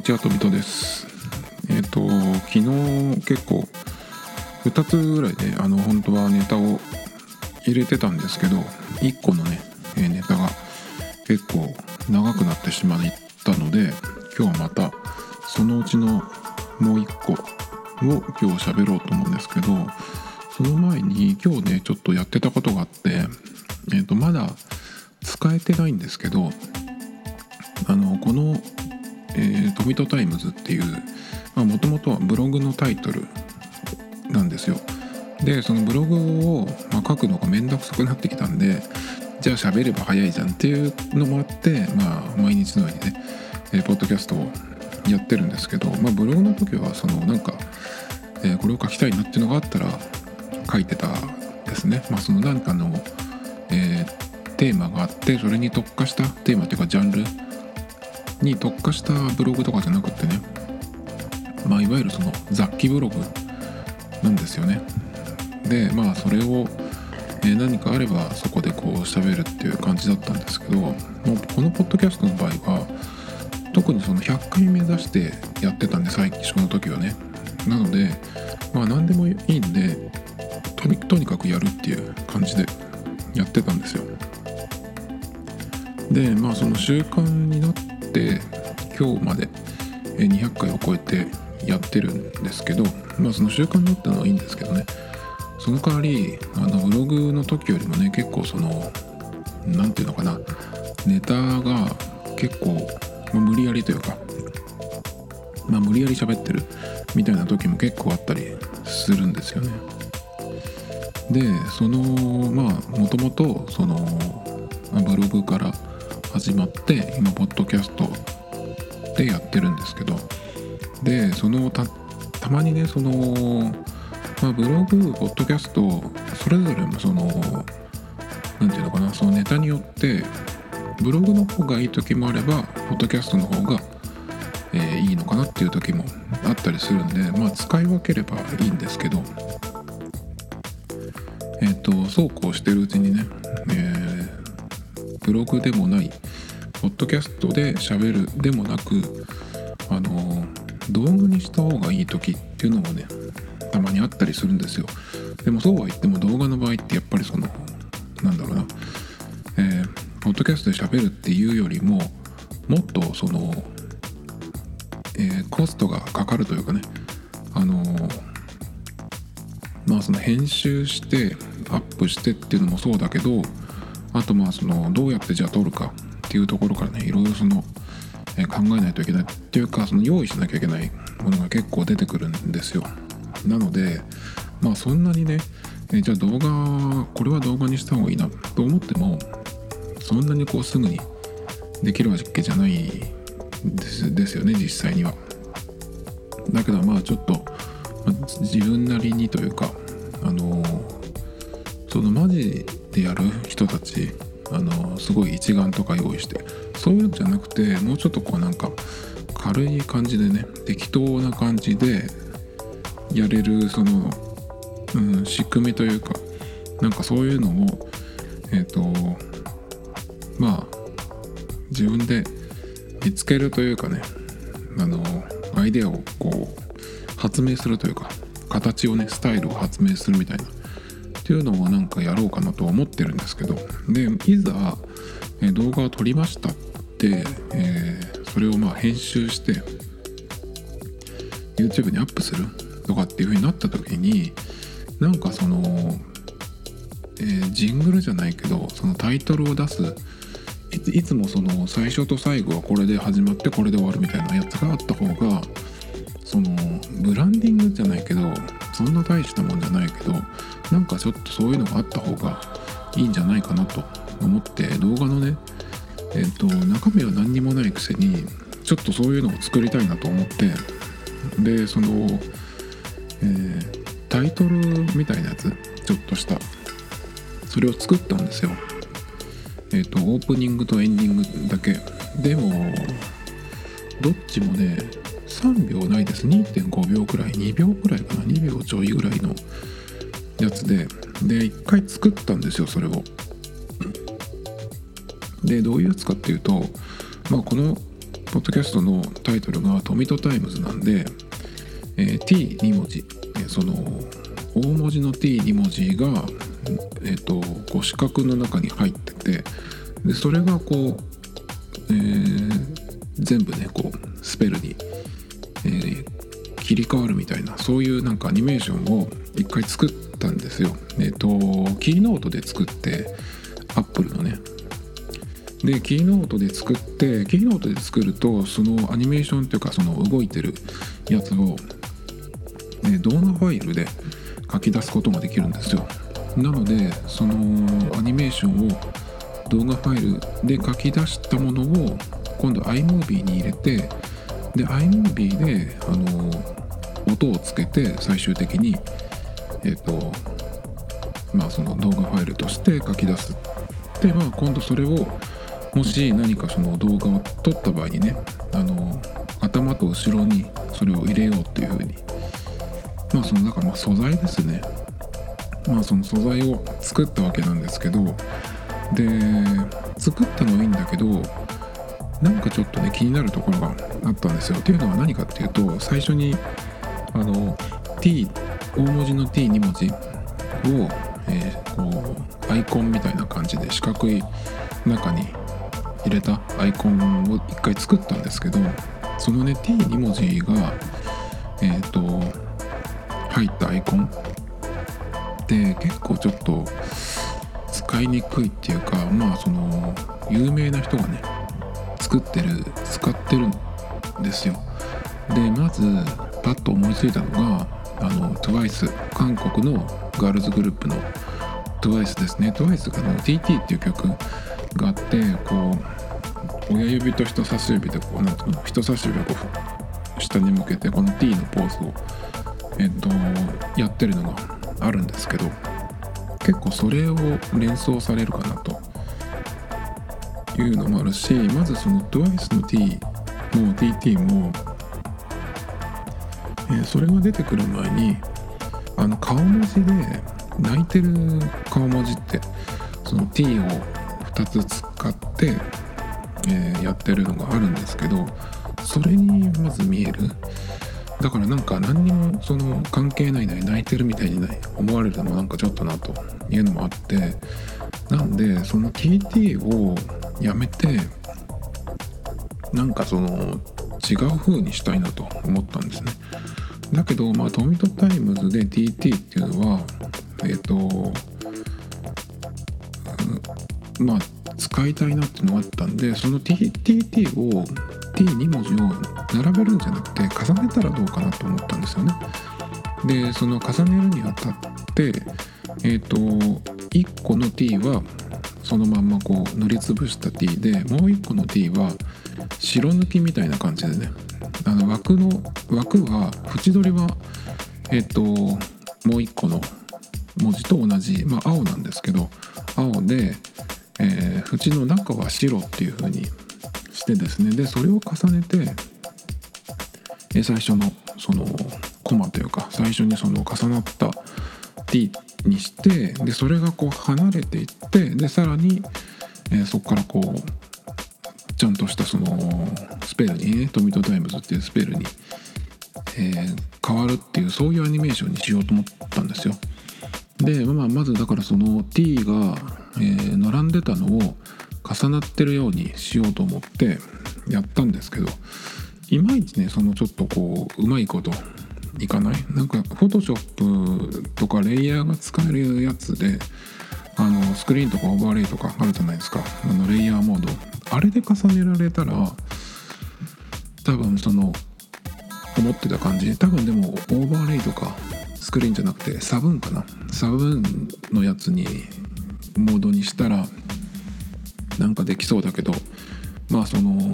ちはとびとです。昨日結構2つぐらいで本当はネタを入れてたんですけど、1個のねネタが結構長くなってしまったので、今日はまたそのうちのもう1個を今日喋ろうと思うんですけど、その前に今日ねちょっとやってたことがあって、まだ使えてないんですけど、このトビトタイムズっていう、もともとはブログのタイトルなんですよ。でそのブログを、書くのがめんどくさくなってきたんで、じゃあ喋れば早いじゃんっていうのもあって、毎日のようにね、ポッドキャストをやってるんですけど、ブログの時はそのなんか、これを書きたいなっていうのがあったら書いてたですね。そのなんかの、テーマがあって、それに特化したテーマというかジャンルに特化したブログとかじゃなくってね、いわゆるその雑記ブログなんですよね。でそれを、何かあればそこでこう喋るっていう感じだったんですけど、もうこのポッドキャストの場合は特にその100回目指してやってたんで、最初の時はね。なので何でもいいんでとにかくやるっていう感じでやってたんですよ。でその習慣になって今日まで200回を超えてやってるんですけど、その習慣になったのはいいんですけどね。その代わりブログの時よりもね、結構そのなんていうのかな、ネタが結構無理やりというか、無理やり喋ってるみたいな時も結構あったりするんですよね。でそのもともとそのブログから始まって、今ポッドキャストでやってるんですけど、でその たまにね、その、ブログポッドキャストそれぞれもそのなんていうのかな、そのネタによってブログの方がいい時もあれば、ポッドキャストの方が、いいのかなっていう時もあったりするんで、使い分ければいいんですけど、そうこうしてるうちにね、ブログでもない、ポッドキャストで喋るでもなく、動画にした方がいい時っていうのもね、たまにあったりするんですよ。でもそうは言っても動画の場合ってやっぱりそのなんだろうな、ポッドキャストで喋るっていうよりも、もっとその、コストがかかるというかね、その編集してアップしてっていうのもそうだけど、あとそのどうやってじゃあ撮るかっていうところからね、いろいろその、考えないといけないっていうか、その用意しなきゃいけないものが結構出てくるんですよ。なのでそんなにね、じゃあ動画、これは動画にした方がいいなと思っても、そんなにこうすぐにできるわけじゃないですよね、実際には。だけどちょっと、自分なりにというか、そのマジでやる人たち、すごい一眼とか用意して、そういうのじゃなくて、もうちょっとこうなんか軽い感じでね、適当な感じでやれるその、仕組みというか、なんかそういうのを自分で見つけるというかね、アイデアをこう発明するというか、形をね、スタイルを発明するみたいなっていうのをなんかやろうかなと思ってるんですけど、でいざ動画を撮りましたって、それを編集して YouTube にアップするとかっていう風になった時に、なんかその、ジングルじゃないけど、そのタイトルを出す、いつもその最初と最後はこれで始まってこれで終わるみたいなやつがあった方が、そのブランディングじゃないけど、そんな大したもんじゃないけど、なんかちょっとそういうのがあった方がいいんじゃないかなと思って、動画のね、中身は何にもないくせにちょっとそういうのを作りたいなと思って、でその、タイトルみたいなやつ、ちょっとしたそれを作ったんですよ。オープニングとエンディングだけでも、どっちもね3秒ないです。 2.5 秒くらい、2秒くらいかな、2秒ちょいぐらいのやつで、1回作ったんですよ、それを。でどういうやつかっていうと、このポッドキャストのタイトルがトミトタイムズなんで、T2 文字、その大文字の T2 文字が、こう四角の中に入ってて、でそれがこう、全部ねこうスペルに、切り替わるみたいな、そういうなんかアニメーションを一回作ったんですよ。キーノートで作って、アップルのねでキーノートで作って、キーノートで作るとそのアニメーションというかその動いてるやつを、動画ファイルで書き出すことができるんですよ。なのでそのアニメーションを動画ファイルで書き出したものを今度 iMovie に入れて、で iMovie で音をつけて最終的にその動画ファイルとして書き出す。で今度それをもし何かその動画を撮った場合にね、頭と後ろにそれを入れようっていうふうに、そのだから素材ですね。その素材を作ったわけなんですけど、で作ったのはいいんだけど、なんかちょっとね気になるところがあったんですよ。っていうのは何かっていうと、最初にT 大文字の T2 文字を、こうアイコンみたいな感じで四角い中に入れたアイコンを一回作ったんですけど、そのね T2 文字が入ったアイコンで結構ちょっと使いにくいっていうか、その有名な人がね使ってるんですよ。でまずパッと思いついたのがTWICE、韓国のガールズグループの TWICE ですね。 TWICE がTT っていう曲があって、こう親指と人差し指でこうなんていうの、人差し指をこう下に向けてこの T のポーズをやってるのがあるんですけど、結構それを連想されるかなというのもあるし、まずその TWICE の T も TT も、それが出てくる前に顔文字で泣いてる顔文字って、その T を2つ使って、やってるのがあるんですけど、それにまず見える。だからなんか何にもその関係ないのに泣いてるみたいに思われるのもなんかちょっとなというのもあって、なんでその TT をやめて、なんかその違う風にしたいなと思ったんですね。だけどトミトタイムズで TT っていうのは使いたいなっていうのがあったんで、その TT を T2 文字を並べるんじゃなくて重ねたらどうかなと思ったんですよね。でその重ねるにあたって1個の T はそのまんまこう塗りつぶした T で、もう1個の T は白抜きみたいな感じでね、枠は縁取りはもう1個の文字と同じ、青なんですけど、青で縁の中は白っていう風にしてですね、でそれを重ねて、最初のそのコマというか最初にその重なった T にして、でそれがこう離れていって、でさらに、そこからこうちゃんとしたそのスペルにね、トミトタイムズっていうスペルに、変わるっていう、そういうアニメーションにしようと思ったんですよ。でまずだからその T が、並んでたのを重なってるようにしようと思ってやったんですけど、いまいちねそのちょっとこううまいこといかない、なんかフォトショップとかレイヤーが使えるやつでスクリーンとかオーバーレイとかあるじゃないですか、レイヤーモード、あれで重ねられたら多分その思ってた感じ、多分でもオーバーレイとかスクリーンじゃなくて差分かな、差分のやつにモードにしたらなんかできそうだけど、その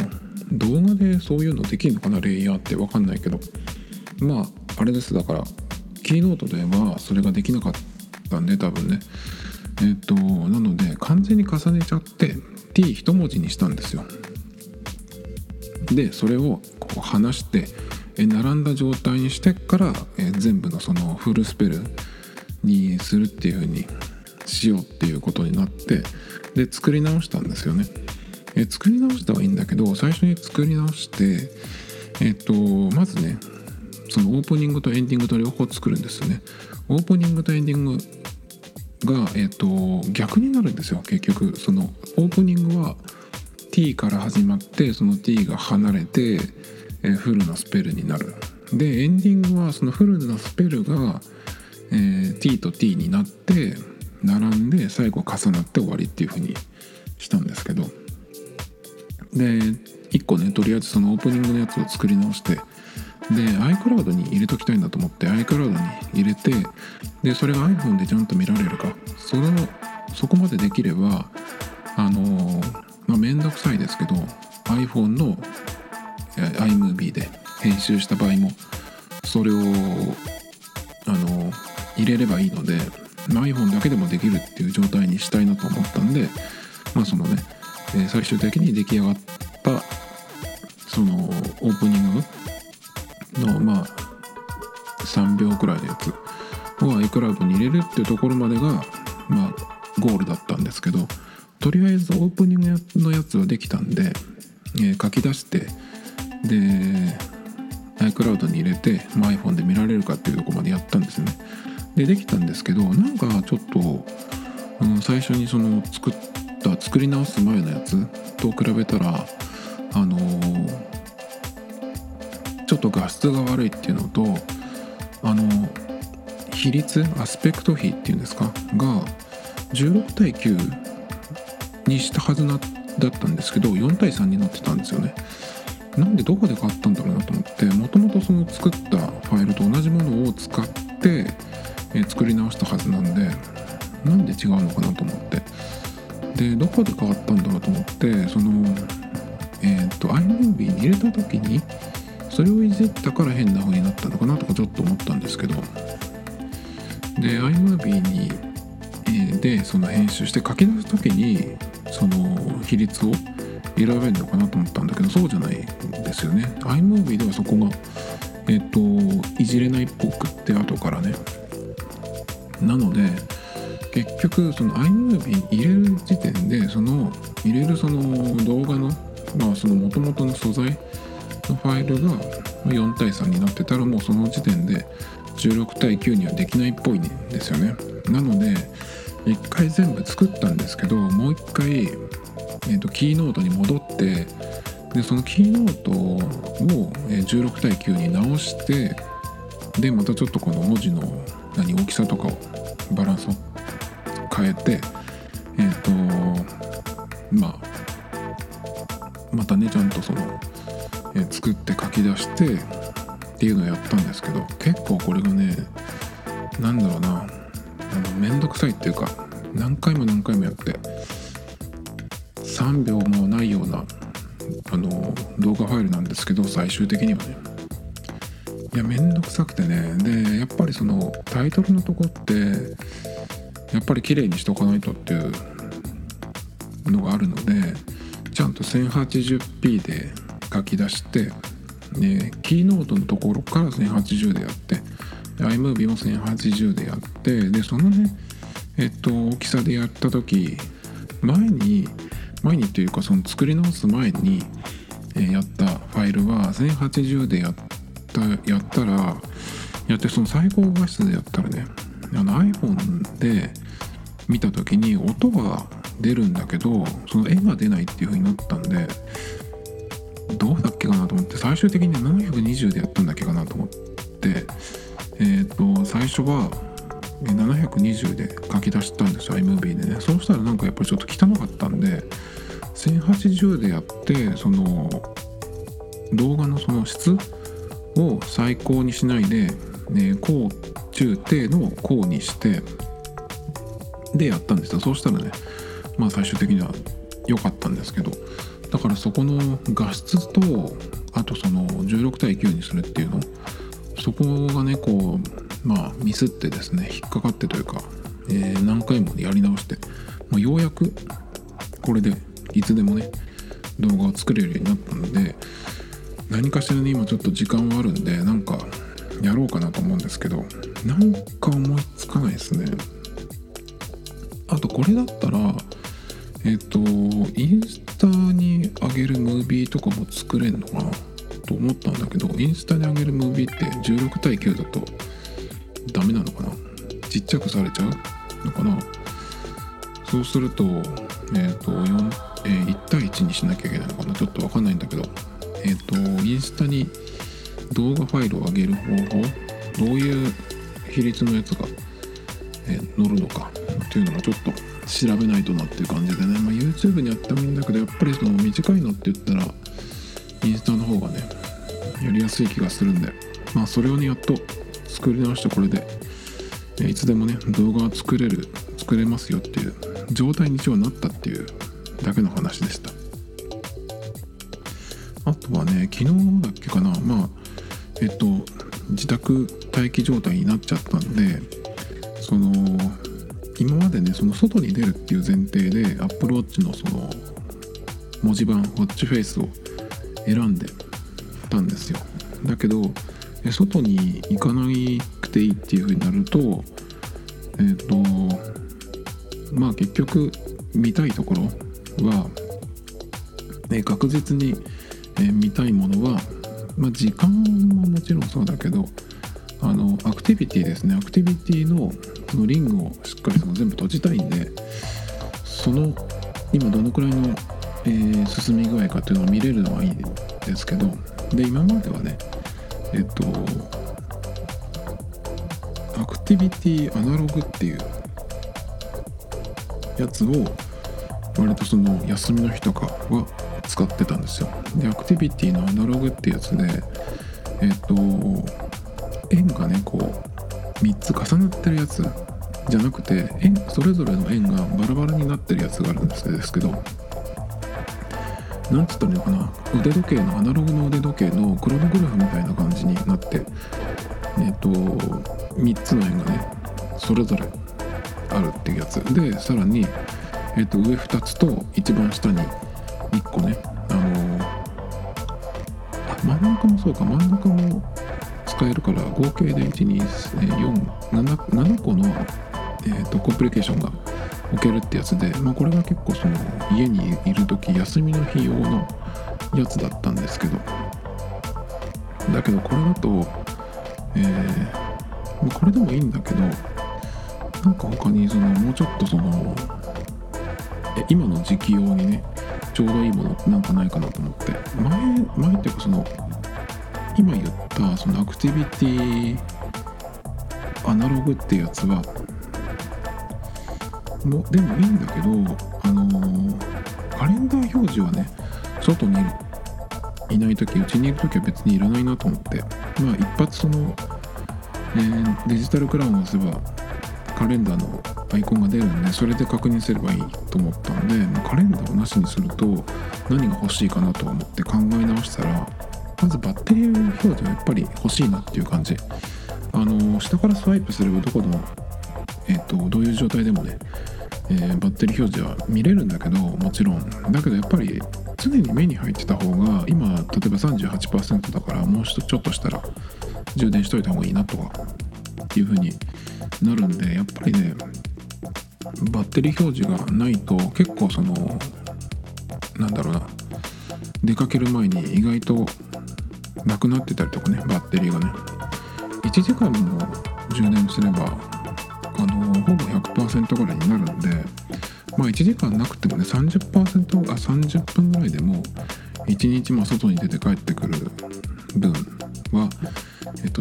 動画でそういうのできるのかな、レイヤーって分かんないけど、あれです。だからキーノートではそれができなかったんで多分ね、なので完全に重ねちゃって T 一文字にしたんですよ。でそれをこう離して並んだ状態にしてから全部のそのフルスペルにするっていう風にしようっていうことになって、で作り直したんですよね。作り直したはいいんだけど、最初に作り直して、まずね、そのオープニングとエンディングと両方作るんですよね。オープニングとエンディングが、逆になるんですよ。結局そのオープニングは T から始まって、その T が離れて、フルなスペルになる。でエンディングはそのフルなスペルが、T と T になって並んで最後重なって終わりっていう風にしたんですけど、で1個ね、とりあえずそのオープニングのやつを作り直して、で iCloud に入れときたいんだと思って iCloud に入れて、でそれが iPhone でちゃんと見られるか、そこまでできればめんどくさいですけど iPhone の iMovie で編集した場合もそれを入れればいいので、iPhone だけでもできるっていう状態にしたいなと思ったんで、そのね、最終的に出来上がったそのオープニングの3秒くらいのやつを iCloud に入れるっていうところまでがゴールだったんですけど、とりあえずオープニングのやつはできたんで、書き出して、で iCloud に入れて、iPhone で見られるかっていうところまでやったんですね。でできたんですけど、なんかちょっと、最初にその作り直す前のやつと比べたらちょっと画質が悪いっていうのと、比率、アスペクト比っていうんですかが16対9にしたはずだったんですけど、4対3になってたんですよね。なんでどこで変わったんだろうなと思って、もともとその作ったファイルと同じものを使って作り直したはずなんで、なんで違うのかなと思って、でどこで変わったんだろうと思って、そのiMovie に入れた時にそれをいじったから変な風になったのかなとかちょっと思ったんですけど、で iMovie に、でその編集して書き出す時にその比率を選べるのかなと思ったんだけど、そうじゃないんですよね。 iMovie ではそこが、いじれないっぽくって、後からね。なので結局その iMovie 入れる時点で入れるその動画のその元々の素材のファイルが4対3になってたら、もうその時点で16対9にはできないっぽいんですよね。なので一回全部作ったんですけど、もう一回、キーノートに戻って、でそのキーノートを16対9に直して、でまたちょっとこの文字の大きさとかをバランスを変えて、またねちゃんとその作って書き出してっていうのをやったんですけど、結構これがね、なんだろうな、めんどくさいっていうか、何回もやって3秒もないような動画ファイルなんですけど、最終的にはね、いやめんどくさくてね。でやっぱりそのタイトルのとこってやっぱり綺麗にしとかないとっていうのがあるので、ちゃんと 1080p で書き出して、キーノートのところから1080でやって、 iMovie も1080でやって、でそのね、大きさでやった時、前にというかその作り直す前にやったファイルは1080でやってその最高画質でやったらね、iPhone で見た時に音は出るんだけどその絵が出ないっていう風になったんで、どうだっけかなと思って、最終的に720でやったんだっけかなと思って、最初は720で書き出したんですよ iMovie でね。そうしたらなんかやっぱりちょっと汚かったんで、1080でやって、その動画のその質を最高にしないで、高中低の高にしてでやったんですよ。そうしたらね、最終的には良かったんですけど、だからそこの画質と、あとその16対9にするっていうの、そこがねこうミスってですね、引っかかってというか、何回もやり直して、ようやくこれでいつでもね動画を作れるようになったので、何かしらね今ちょっと時間はあるんで、なんかやろうかなと思うんですけど、なんか思いつかないですね。あとこれだったらインスタタに上げるムービーとかも作れるのかなと思ったんだけど、インスタに上げるムービーって16対9だとダメなのかな、ちっちゃくされちゃうのかな。そうすると、1対1にしなきゃいけないのかな、ちょっと分かんないんだけど、インスタに動画ファイルを上げる方法、どういう比率のやつが、載るのかっていうのもちょっと調べないとなっていう感じでね、まあ、YouTube にあってもいいんだけど、やっぱりその短いのって言ったらインスタの方がねやりやすい気がするんで、まあそれをねやっと作り直して、これでいつでもね動画は作れますよっていう状態に一応なったっていうだけの話でした。あとはね、昨日だっけかな、まあ自宅待機状態になっちゃったんで、その今までねその外に出るっていう前提で Apple Watch のその文字盤 Watch Face を選んでたんですよ。だけど外に行かなくていいっていう風になると、まあ結局見たいところは、確実に、見たいものは、まあ、時間ももちろんそうだけど、アクティビティですね、アクティビティのそのリングをしっかりその全部閉じたいんで、その今どのくらいの、進み具合かというのを見れるのはいいですけど、で今まではねアクティビティアナログっていうやつを割とその休みの日とかは使ってたんですよ。でアクティビティのアナログってやつで円がねこう3つ重なってるやつじゃなくて、それぞれの円がバラバラになってるやつがあるんですけど、なんつったらいいのかな、腕時計のアナログの腕時計のクロノグラフみたいな感じになって、3つの円がねそれぞれあるっていうやつで、さらに、上2つと一番下に1個ね、真ん中もそうか、真ん中も使えるから合計で7個の、コンプリケーションが置けるってやつで、まあ、これが結構その家にいる時休みの日用のやつだったんですけど、だけどこれだと、まあ、これでもいいんだけど、なんか他にそのもうちょっとその今の時期用にねちょうどいいものなんかないかなと思って、前っていうかその今言ったそのアクティビティアナログってやつはでもいいんだけど、カレンダー表示はね外にいないとき、うちにいるときは別にいらないなと思って、まあ一発その、デジタルクラウンを押せばカレンダーのアイコンが出るんで、それで確認すればいいと思ったんで、まあ、カレンダーをなしにすると何が欲しいかなと思って考え直したら、まずバッテリー表示はやっぱり欲しいなっていう感じ。下からスワイプすればどこでも、どういう状態でもねバッテリー表示は見れるんだけど、もちろんだけどやっぱり常に目に入ってた方が、今例えば 38% だから、もうちょっとしたら充電しといた方がいいなとかっていう風になるんで、やっぱりねバッテリー表示がないと結構そのなんだろうな、出かける前に意外となくなってたりとかね、バッテリーがね1時間も充電すればほぼ 100% ぐらいになるんで、まあ1時間なくてもね 30分ぐらいでも1日も外に出て帰ってくる分は、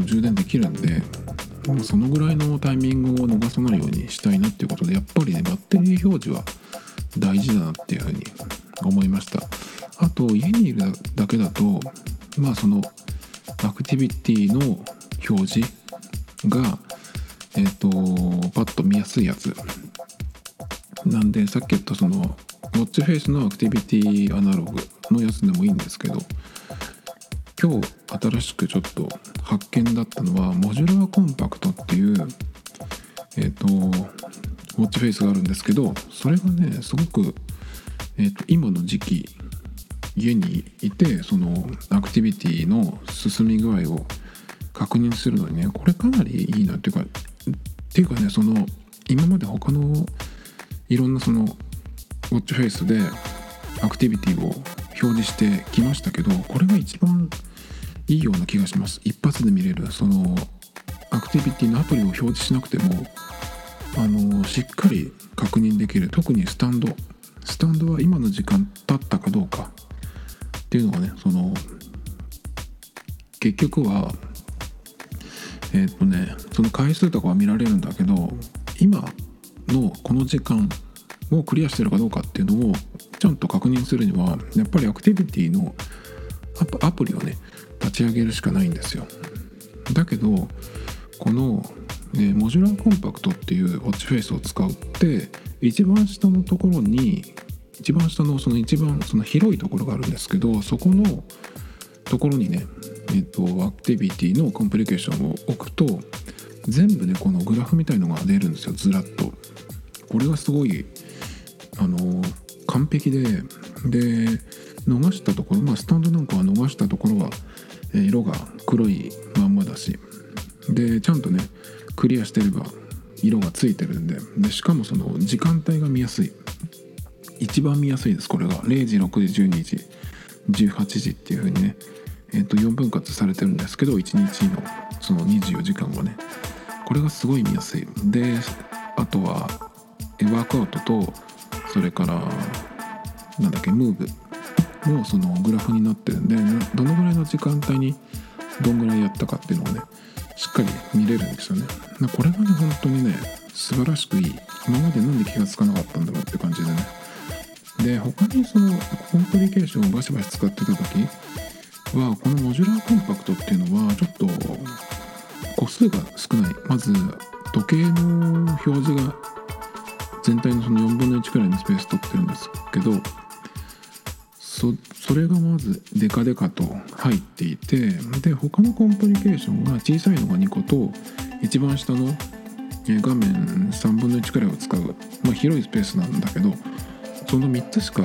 充電できるんで、もうそのぐらいのタイミングを逃さないようにしたいなっていうことで、やっぱりねバッテリー表示は大事だなっていうふうに思いました。あと家にいるだけだと、まあそのアクティビティの表示がパッと見やすいやつなんで、さっき言ったそのウォッチフェイスのアクティビティアナログのやつでもいいんですけど、今日新しくちょっと発見だったのはモジュラーコンパクトっていうウォッチフェイスがあるんですけど、それがねすごく今の時期家にいてそのアクティビティの進み具合を確認するのにね、これかなりいいなっていうかね、その今まで他のいろんなそのウォッチフェイスでアクティビティを表示してきましたけど、これが一番いいような気がします。一発で見れる、そのアクティビティのアプリを表示しなくてもしっかり確認できる。特にスタンドは今の時間経ったかどうかっていうのがね、その結局はその回数とかは見られるんだけど、今のこの時間をクリアしてるかどうかっていうのをちゃんと確認するには、やっぱりアクティビティのアプリをね立ち上げるしかないんですよ。だけどこの、モジュラーコンパクトっていうウォッチフェイスを使って、一番下の広いところがあるんですけど、そこのところにね、アクティビティのコンプリケーションを置くと、全部ねこのグラフみたいのが出るんですよ、ずらっと。これがすごい完璧で逃したところ、スタンドなんかは逃したところは色が黒いまんまだし、でちゃんとねクリアしてれば色がついてるん でしかもその時間帯が見やすい、一番見やすいです。これが0時6時12時18時っていう風にね、4分割されてるんですけど、1日のその24時間はね、これがすごい見やすい。であとはワークアウトと、それからムーブもそのグラフになってるんで、どのぐらいの時間帯にどんぐらいやったかっていうのをねしっかり見れるんですよね。これがね本当にね素晴らしくいい。今までなんで気がつかなかったんだろうって感じでね。で他にそのコンプリケーションをバシバシ使ってた時は、このモジュラーコンパクトっていうのはちょっと個数が少ない。まず時計の表示が全体のその4分の1くらいのスペース取ってるんですけど、それがまずデカデカと入っていて、で他のコンプリケーションが小さいのが2個と、一番下の画面3分の1くらいを使う、広いスペースなんだけど、その3つしか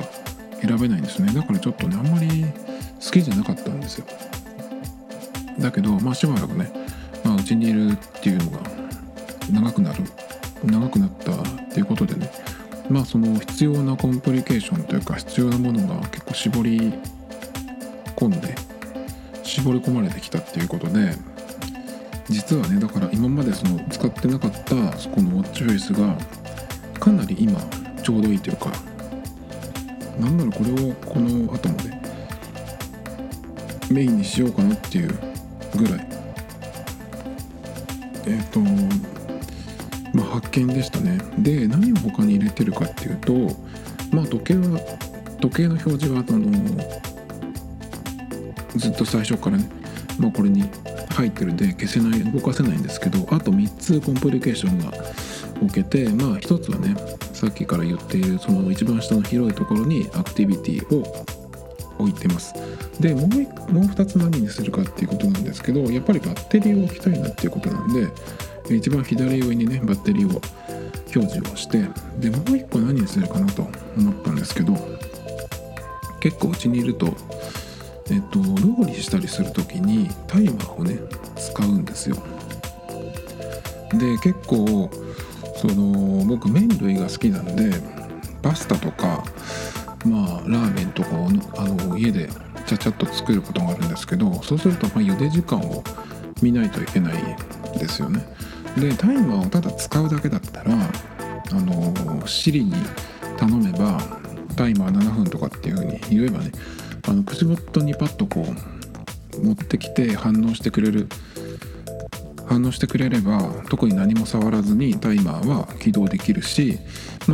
選べないんですね。だからちょっとねあんまり好きじゃなかったんですよ。だけどしばらくねうちにいるっていうのが長くなったっていうことでね、その必要なコンプリケーションというか必要なものが結構絞り込まれてきたっていうことで、実はねだから今までその使ってなかったそこのウォッチフェイスがかなり今ちょうどいいというか、これをこの後もねメインにしようかなっていうぐらい発見でしたね。で何を他に入れてるかっていうと、時計の表示はずっと最初からね、これに入ってるんで消せない、動かせないんですけど、あと3つコンプリケーションが置けて、1つはねさっきから言っているその一番下の広いところにアクティビティを置いてます。でもう2つ何にするかっていうことなんですけど、やっぱりバッテリーを置きたいなっていうことなんで、一番左上にねバッテリーを表示をして、でもう一個何にするかなと思ったんですけど、結構うちにいると料理したりするときにタイマーをね使うんですよ。で結構その僕麺類が好きなんで、パスタとかラーメンとかを家でちゃちゃっと作ることがあるんですけど、そうすると茹で時間を見ないといけないですよね。でタイマーをただ使うだけだったらSiriに頼めばタイマー7分とかっていう風に言えばね、口元にパッとこう持ってきて反応してくれれば特に何も触らずにタイマーは起動できるし、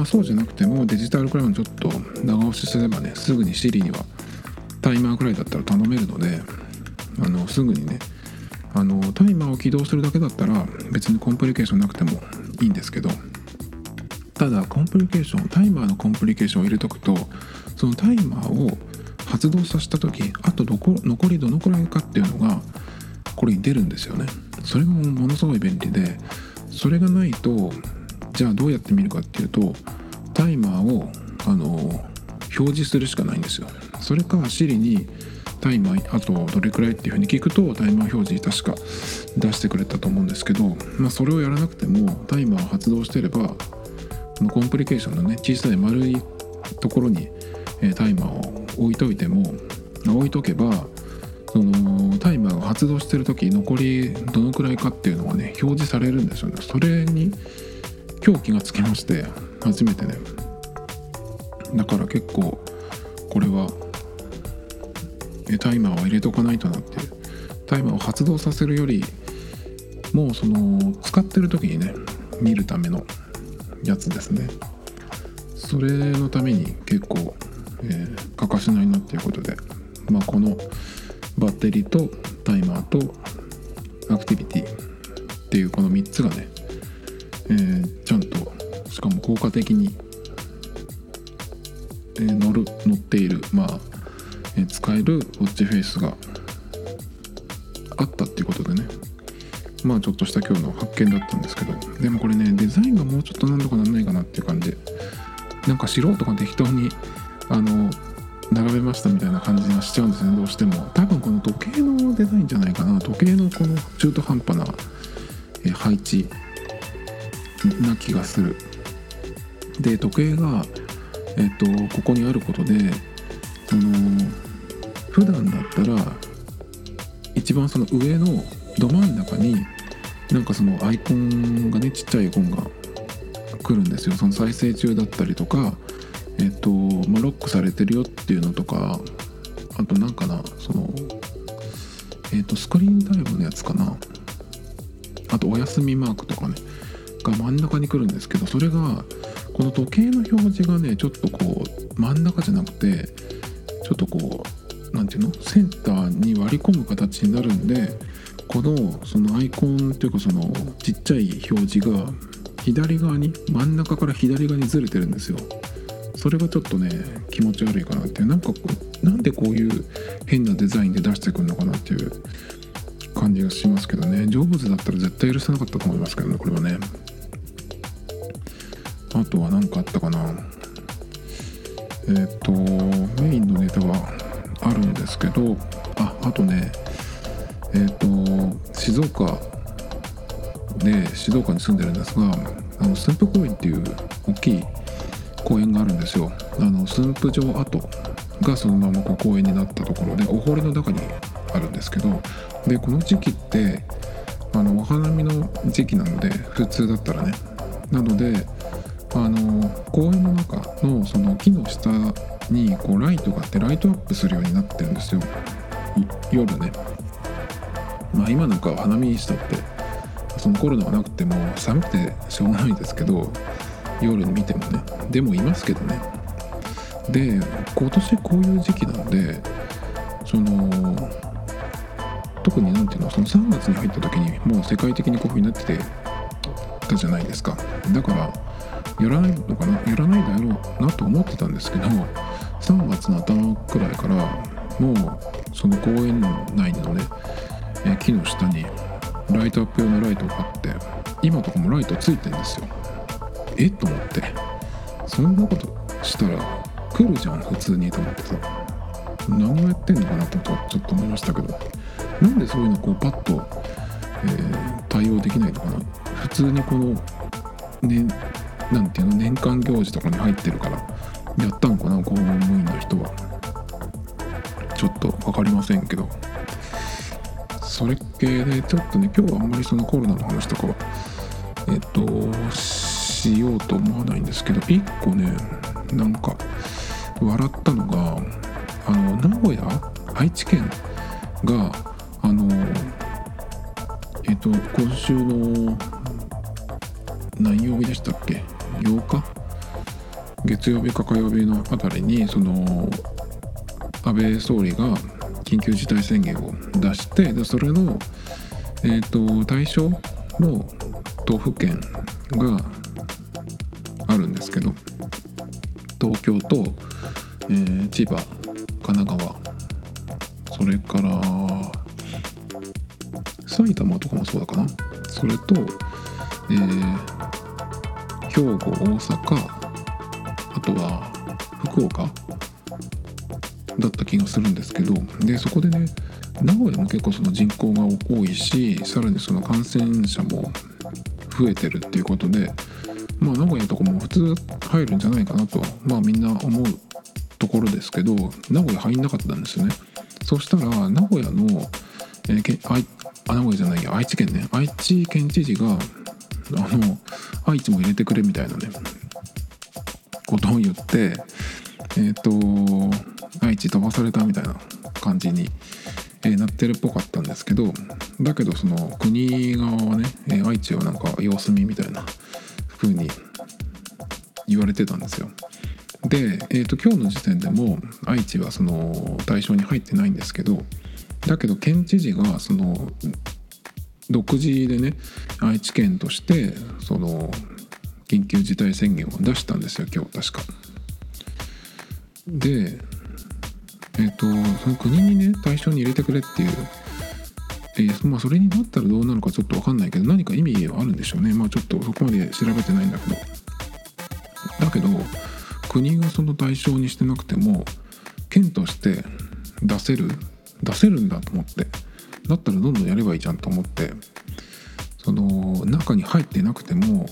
そうじゃなくてもデジタルクラウンちょっと長押しすればね、すぐに Siri にはタイマーくらいだったら頼めるので、すぐにねタイマーを起動するだけだったら別にコンプリケーションなくてもいいんですけど、ただタイマーのコンプリケーションを入れとくと、そのタイマーを発動させた時、あと残りどのくらいかっていうのがこれに出るんですよね。それもものすごい便利で、それがないとじゃあどうやって見るかっていうと、タイマーを表示するしかないんですよ。それか Siri にタイマーあとどれくらいっていうふうに聞くとタイマー表示確か出してくれたと思うんですけど、それをやらなくてもタイマー発動してれば、このコンプリケーションのね小さい丸いところにタイマーを置いといても、置いとけばそのタイマーが発動してる時残りどのくらいかっていうのがね表示されるんですよね。それに今日気がつきまして、初めてね。だから結構これはタイマーは入れとかないとなって、タイマーを発動させるよりもうその使ってる時にね見るためのやつですね。それのために結構、欠かせないなっていうことで、まあ、このバッテリーとタイマーとアクティビティっていうこの3つがね、ちゃんとしかも効果的に、乗っている、まあ使えるウォッチフェイスがあったっていうことでね、まあちょっとした今日の発見だったんですけど、でもこれねデザインがもうちょっとなんとかなんないかなっていう感じで、なんか素人が適当に並べましたみたいな感じがしちゃうんですね、どうしても。多分この時計のデザインじゃないかな、時計のこの中途半端な配置な気がする。で時計がここにあることで、普段だったら一番その上のど真ん中になんかそのアイコンがね、ちっちゃいアイコンが来るんですよ。その再生中だったりとか、まあ、ロックされてるよっていうのとか、あとなんかなその、スクリーンタイムのやつかな、あとお休みマークとかねが真ん中に来るんですけど、それがこの時計の表示がねちょっとこう真ん中じゃなくてちょっとこうなんていうのセンターに割り込む形になるんで、このそのアイコンというかそのちっちゃい表示が左側に真ん中から左側にずれてるんですよ。それがちょっとね気持ち悪いかなって、なんかなんでこういう変なデザインで出してくるのかなっていう感じがしますけどね。成仏だったら絶対許さなかったと思いますけどね、これはね。あとは何かあったかな。メインのネタはあるんですけど、あとね静岡に住んでるんですが、駿府公園っていう大きい公園があるんですよ。駿府城跡がそのままこう公園になったところで、お堀の中にあるんですけど、でこの時期ってお花見の時期なので、普通だったらね、なので公園の中のその木の下にこうライトがあって、ライトアップするようになってるんですよ、夜ね。まあ今なんか花見したってそのコロナがなくても寒くてしょうがないですけど、夜見てもね、でもいますけどね。で今年こういう時期なので、その特になんていうの、その3月に入った時にもう世界的にこういう風になってたじゃないですか。だからやらないだろうなと思ってたんですけど、3月の頭くらいからもうその公園内のね木の下にライトアップ用のライトがあって、今とかもライトついてるんですよ。と思って、そんなことしたら来るじゃん普通にと思ってさ、何をやってんのかなとちょっと思いましたけど、なんでそういうのこうパッと、対応できないのかな。普通にこの、ね、なんていうの年間行事とかに入ってるからやったのかな、公務員の人は。ちょっと分かりませんけど、それ系でちょっとね今日はあんまりそのコロナの話とかはしようと思わないんですけど、一個ねなんか笑ったのが、愛知県が今週の何曜日でしたっけ、8日、月曜日か火曜日のあたりにその安倍総理が緊急事態宣言を出して、でそれの、対象の都府県があるんですけど、東京と、千葉、神奈川、それから埼玉とかもそうだかな、それと、兵庫、大阪、あとは福岡だった気がするんですけど、でそこでね名古屋も結構その人口が多いし、さらにその感染者も増えてるっていうことで、まあ名古屋とかも普通入るんじゃないかなと、まあみんな思うところですけど、名古屋入んなかったんですよね。そしたら名古屋の、名古屋じゃないや、愛知県ね、愛知県知事が愛知も入れてくれみたいなねことを言って、愛知飛ばされたみたいな感じになってるっぽかったんですけど、だけどその国側はね、愛知をなんか様子見みたいな風に言われてたんですよ。で、今日の時点でも愛知はその対象に入ってないんですけど、だけど県知事がその独自でね、愛知県としてその緊急事態宣言を出したんですよ、今日確か。で、その国にね対象に入れてくれっていう、まあ、それになったらどうなるかちょっと分かんないけど、何か意味はあるんでしょうね。まあちょっとそこまで調べてないんだけど、だけど国がその対象にしてなくても県として出せるんだと思って、だったらどんどんやればいいじゃんと思って、その中に入ってなくても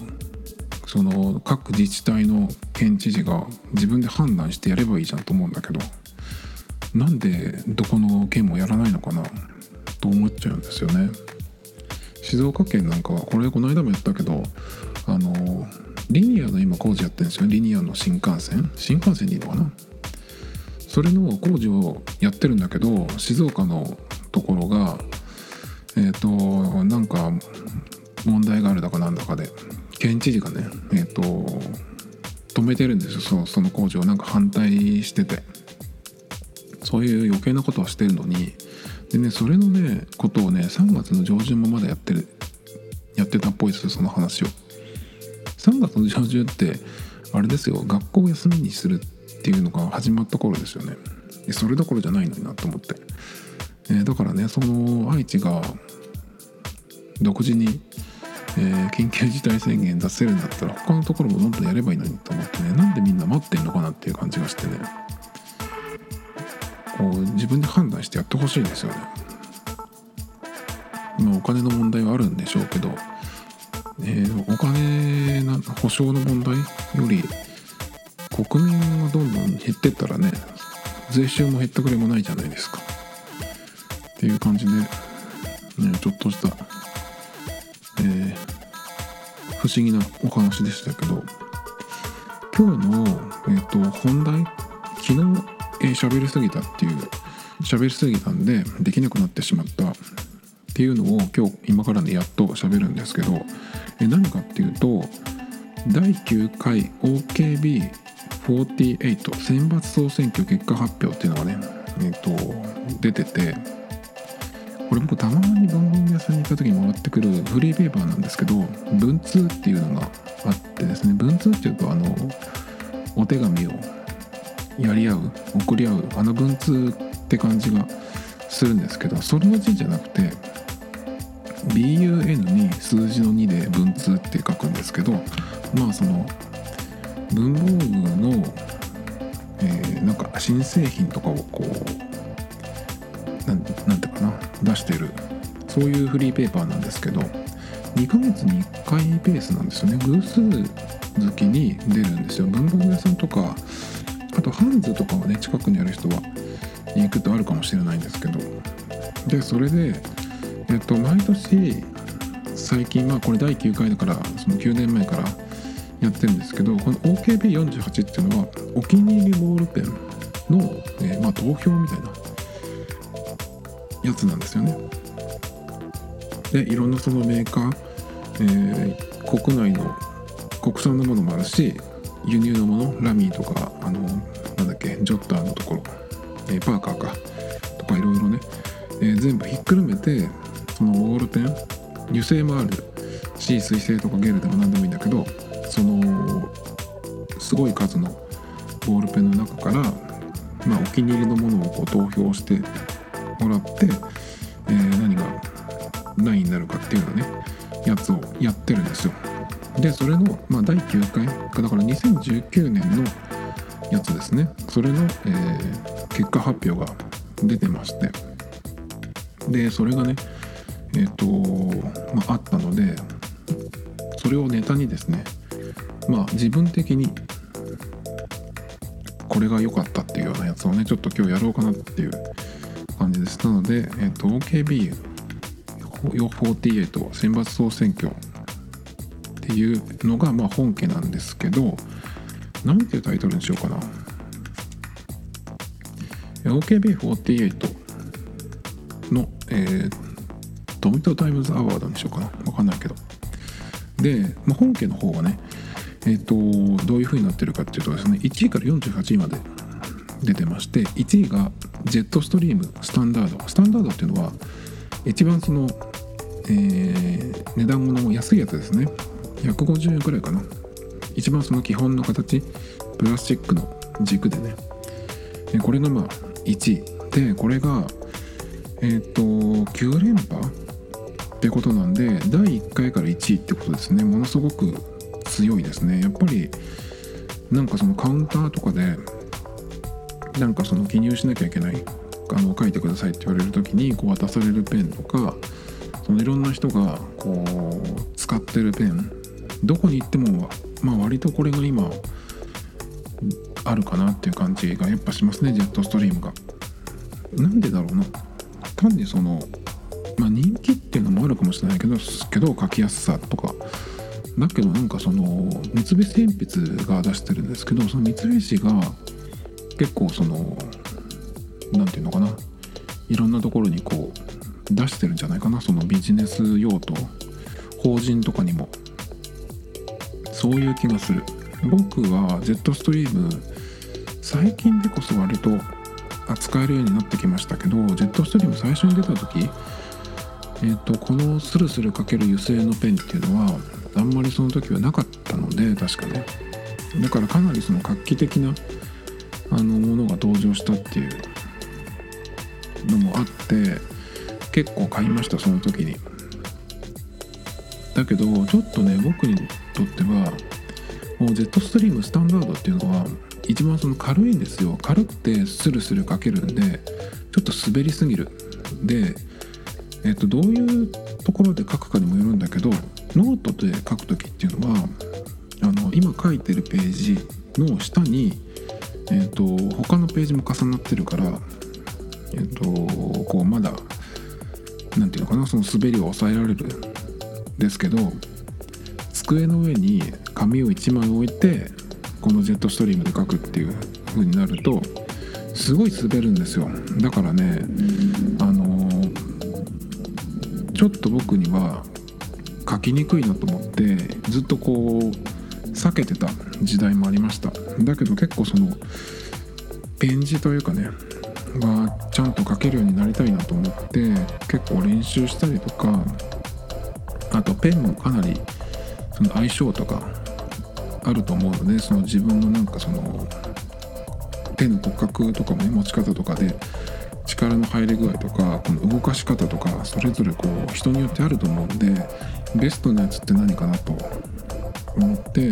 その各自治体の県知事が自分で判断してやればいいじゃんと思うんだけど、なんでどこの県もやらないのかなと思っちゃうんですよね。静岡県なんかはこれこの間もやったけど、リニアの今工事やってるんですよ。リニアの新幹線でいいのかな、それの工事をやってるんだけど、静岡のところがなんか問題があるだかなんだかで県知事がね止めてるんですよ。その工事をなんか反対してて、そういう余計なことをしてるのに、でね、それのねことをね3月の上旬もまだやってたっぽいですよ、その話を。3月の上旬ってあれですよ、学校を休みにするっていうのが始まった頃ですよね。それどころじゃないのになと思って、だからね、その愛知が独自に、緊急事態宣言出せるんだったら他のところもどんどんやればいいのにと思ってね、なんでみんな待ってんのかなっていう感じがしてね、こう自分で判断してやってほしいんですよね。お金の問題はあるんでしょうけど、お金の保証の問題より国民がどんどん減ってったらね、税収も減ったくれもないじゃないですかっていう感じで、ね、ちょっとした、不思議なお話でしたけど、今日の、本題、昨日喋りすぎたんでできなくなってしまったっていうのを今からねやっと喋るんですけど、何かっていうと、第9回 OKB48 選抜総選挙結果発表っていうのがね、出てて、これ僕たまに文房具屋さんに行った時にもらってくるフリーペーパーなんですけど、文通っていうのがあってですね、文通っていうとお手紙をやり合う、送り合う、文通って感じがするんですけど、それの字じゃなくて BUN に数字の2で文通って書くんですけど、まあその文房具の、なんか新製品とかをこうなんていうかな、出してる、そういうフリーペーパーなんですけど、2ヶ月に1回ペースなんですよね。偶数月に出るんですよ。文房具屋さんとか、あとハンズとかはね、近くにある人は行くとあるかもしれないんですけど、でそれで、毎年最近、まあこれ第9回だからその9年前からやってるんですけど、この OKB48 っていうのはお気に入りボールペンの、まあ投票みたいなやつなんですよね。でいろんなそのメーカー、国内の国産のものもあるし、輸入のもの、ラミーとかジョッターのところ、パーカーかとかいろいろね、全部ひっくるめてそのボールペン、油性もあるし水性とかゲルでも何でもいいんだけど、そのすごい数のボールペンの中から、まあ、お気に入りのものをこう投票してもらって、何が何位になるかっていうのねやつをやってるんですよ。でそれの、まあ、第9回だから2019年のやつですね。それの、結果発表が出てまして、でそれがねまあ、あったので、それをネタにですね、まあ自分的にこれが良かったっていうようなやつをねちょっと今日やろうかなっていう感じです。なので、OKB48 選抜総選挙っていうのがまあ本家なんですけど、なんていうタイトルにしようかな。 OKB48 の、ドミトタイムズアワードにしようかな、わかんないけど。で、まあ、本家の方がねどういう風になってるかっていうとですね、1位から48位まで出てまして、1位がジェットストリームスタンダード。スタンダードっていうのは一番その、値段の安いやつですね。150円くらいかな。一番その基本の形、プラスチックの軸でね、これがまあ1位で、これが9連覇ってことなんで、第1回から1位ってことですね。ものすごく強いですね。やっぱりなんかそのカウンターとかでなんかその記入しなきゃいけない、書いてくださいって言われるときにこう渡されるペンとか、そのいろんな人がこう使ってるペン、どこに行ってもまあ割とこれが今あるかなっていう感じがやっぱしますね、ジェットストリームが。なんでだろうな。単にそのまあ人気っていうのもあるかもしれないけど書きやすさとかだけど、なんかその三菱鉛筆が出してるんですけど、その三菱が結構そのなんていうのかな、いろんなところにこう出してるんじゃないかな、そのビジネス用途、法人とかにも。そういう気がする。僕はジェットストリーム最近でこそ割と扱えるようになってきましたけど、ジェットストリーム最初に出た時、このスルスルかける油性のペンっていうのはあんまりその時はなかったので、確かね。だからかなりその画期的なものが登場したっていうのもあって結構買いました、その時に。だけどちょっとね、僕にとってはもうジェットストリームスタンダードっていうのは一番その軽いんですよ。軽くてスルスル書けるんで、ちょっと滑りすぎる。でどういうところで書くかにもよるんだけど、ノートで書くときっていうのは今書いてるページの下に、他のページも重なってるから、こうまだなんていうのかな、その滑りを抑えられるんですけど、机の上に紙を1枚置いてこのジェットストリームで書くっていう風になるとすごい滑るんですよ。だからねちょっと僕には書きにくいなと思ってずっとこう避けてた時代もありました。だけど結構そのペン字というかねがちゃんと書けるようになりたいなと思って結構練習したりとか、あとペンもかなりその相性とかあると思うので、その自分のなんかその手の骨格とかも、ね、持ち方とかで力の入り具合とかこの動かし方とかそれぞれこう人によってあると思うんで、ベストなやつって何かなと思って、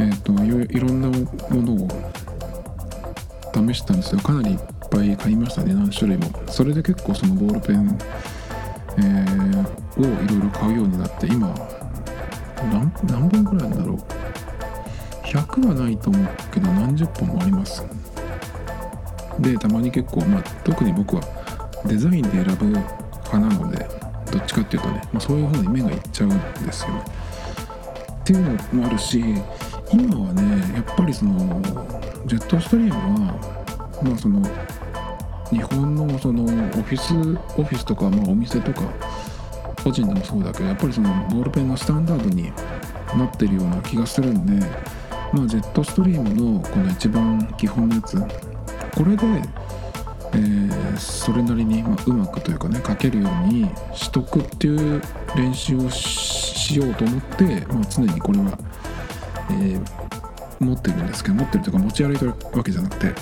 いろんなものを試したんですよ。かなりいっぱい買いましたね、何種類も。それで結構そのボールペン、をいろいろ買うようになって、今何本くらいだろう。100はないと思うけど何十本もあります。でたまに結構、まあ、特に僕はデザインで選ぶ派なので、どっちかっていうとね、まあ、そういう方に目がいっちゃうんですよっていうのもあるし、今はねやっぱりそのジェットストリームは、まあ、その日本のそのオフィスとか、まあ、お店とか個人でもそうだけど、やっぱりそのボールペンがスタンダードになってるような気がするんで、まあ、ジェットストリームのこの一番基本のやつ、これで、それなりに、まあ、うまくというかね書けるようにしとくっていう練習をしようと思って、まあ、常にこれは、持ってるんですけど、持ってるというか持ち歩いてるわけじゃなくて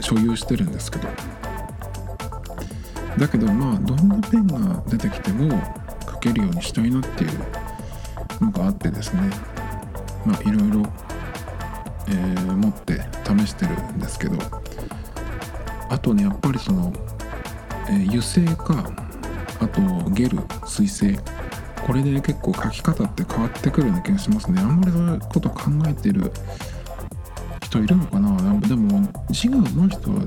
所有してるんですけど、だけどまあどんなペンが出てきても書けるようにしたいなっていうのがあってですね、まあいろいろ持って試してるんですけど、あとねやっぱりその、油性かあとゲル水性、これで、ね、結構書き方って変わってくるような気がしますね。あんまりそういうこと考えてる人いるのかな、あんでも自我の人は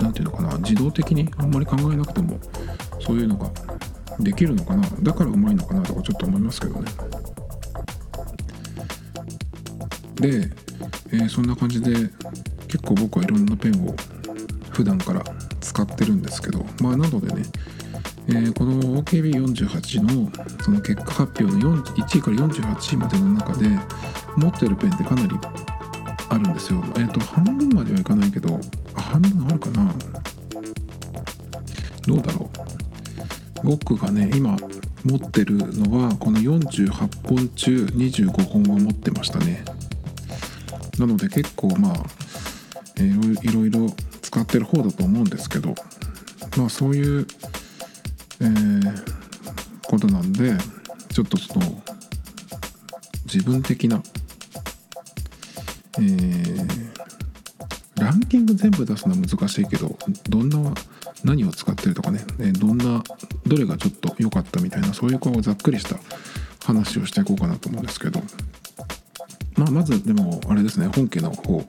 なんていうのかな、自動的にあんまり考えなくてもそういうのができるのかな、だからうまいのかなとかちょっと思いますけどね。で、そんな感じで結構僕はいろんなペンを普段から使ってるんですけど、まあなのでね、この OKB48 のその結果発表の1位から48位までの中で持ってるペンってかなりあるんですよ。半分まではいかないけど、半分あるかな、どうだろう。僕がね今持ってるのはこの48本中25本は持ってましたね。なので結構まあいろいろ使ってる方だと思うんですけど、まあそういうことなんで、ちょっとその自分的な、ランキング全部出すのは難しいけど、何を使ってるとかね、どれがちょっと良かったみたいな、そういうこうざっくりした話をしていこうかなと思うんですけど、まあまずでもあれですね、本家の方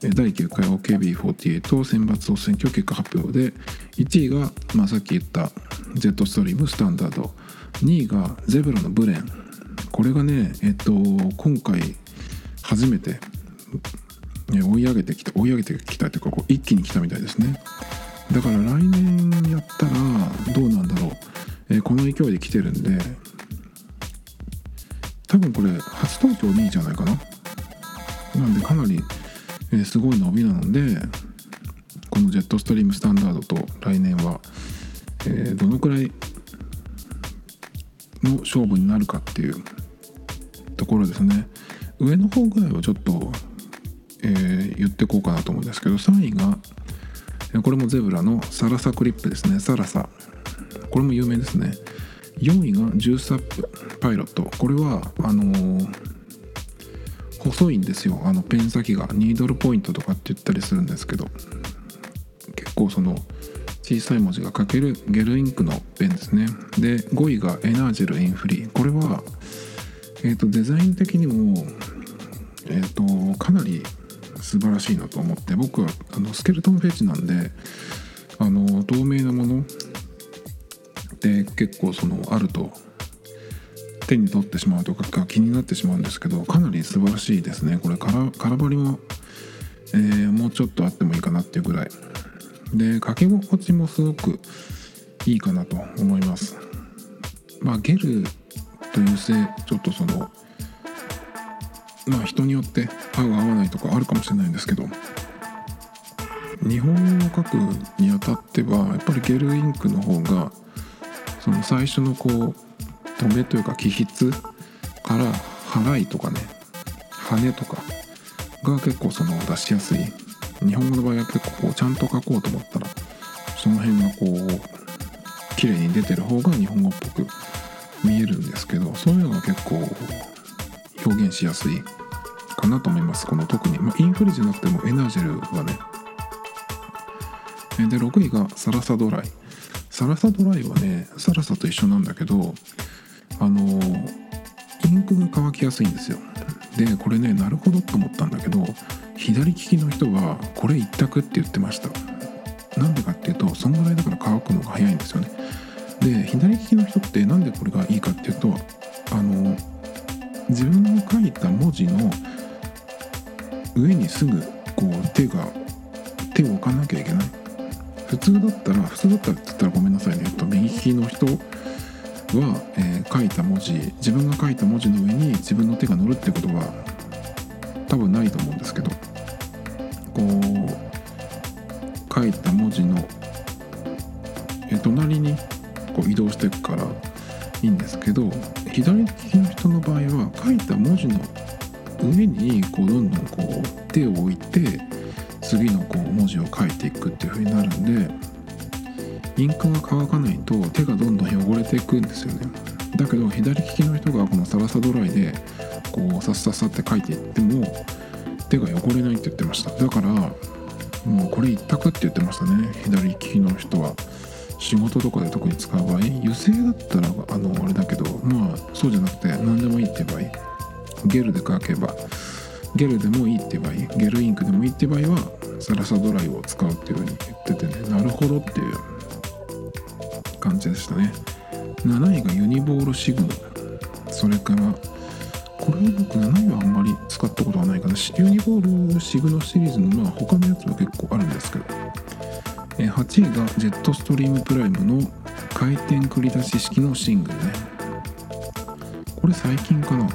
第9回 OKB48 選抜総選挙結果発表で、1位が、まあ、さっき言ったジェットストリームスタンダード、2位がゼブラのブレン、これがね、今回初めて追い上げてきたというか、こう一気に来たみたいですね。だから来年やったらどうなんだろう、この勢いで来てるんで、多分これ初登場2位じゃないかな。なんでかなりすごい伸びなので、このジェットストリームスタンダードと来年は、どのくらいの勝負になるかっていうところですね。上の方ぐらいはちょっと、言ってこうかなと思うんですけど、3位がこれもゼブラのサラサクリップですね。サラサ、これも有名ですね。4位がジュースアップパイロット、これは細いんですよ。ペン先がニードルポイントとかって言ったりするんですけど、結構その小さい文字が書けるゲルインクのペンですね。で5位がエナージェルインフリー、これは、デザイン的にも、かなり素晴らしいなと思って、僕はスケルトンフェチなんで、透明なもので結構そのあると手に取ってしまうとか気になってしまうんですけど、かなり素晴らしいですね。これ空張りも、もうちょっとあってもいいかなっていうぐらいで、書き心地もすごくいいかなと思います。まあゲルというせい、ちょっとそのまあ人によって合う合わないとかあるかもしれないんですけど、日本を書くにあたってはやっぱりゲルインクの方が、その最初のこう止めというか起筆から払いとかね、羽とかが結構その出しやすい。日本語の場合は結構こうちゃんと書こうと思ったら、その辺がこう綺麗に出てる方が日本語っぽく見えるんですけど、そういうのが結構表現しやすいかなと思います。この特に、まあ、インフリじゃなくてもエナージェルはね。で6位がサラサドライ。サラサドライはね、サラサと一緒なんだけど、インクが乾きやすいんですよ。でこれね、なるほどと思ったんだけど、左利きの人はこれ一択って言ってました。なんでかっていうと、そんぐらいだから乾くのが早いんですよね。で左利きの人ってなんでこれがいいかっていうと、自分の書いた文字の上にすぐこう手を置かなきゃいけない。普通だったらって言ったらごめんなさいね、右利きの人は、書いた文字、自分が書いた文字の上に自分の手が乗るってことは多分ないと思うんですけど、こう書いた文字の、隣にこう移動していくからいいんですけど、左利きの人の場合は書いた文字の上にこうどんどんこう手を置いて次のこう文字を書いていくっていう風になるんで、インクが乾かないと手がどんどん汚れていくんですよね。だけど左利きの人がこのサラサドライでこうサッサッサって書いていっても手が汚れないって言ってました。だからもうこれ一択って言ってましたね、左利きの人は。仕事とかで特に使う場合、油性だったらあれだけど、まあそうじゃなくて何でもいいって場合、ゲルで書けばゲルでもいいって場合、ゲルインクでもいいって場合はサラサドライを使うっていうふうに言っててね、なるほどっていう感じでしたね。7位がユニボールシグナル、それからこれは僕7位はあんまり使ったことはないかな。ユニボールシグナルシリーズのまあ他のやつは結構あるんですけど、8位がジェットストリームプライムの回転繰り出し式のシングルね。これ最近かな。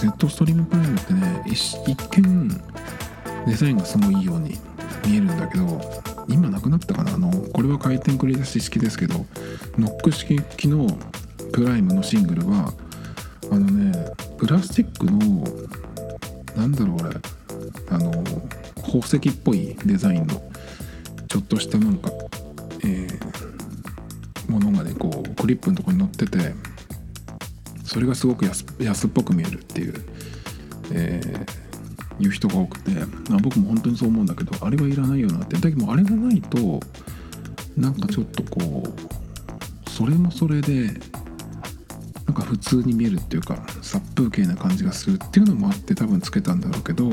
ジェットストリームプライムってね、一見デザインがすごいいいように見えるんだけど、今なくなったかな。これは回転繰り出し式ですけど、ノック式のプライムのシングルはプラスチックの宝石っぽいデザインのちょっとしたものがね、こうクリップのところに乗ってて、それがすごく 安っぽく見えるっていう、いう人が多くて、僕も本当にそう思うんだけど、あれはいらないよなって。だけどあれがないとなんかちょっとこうそれもそれでなんか普通に見えるっていうか、殺風景な感じがするっていうのもあって多分つけたんだろうけど、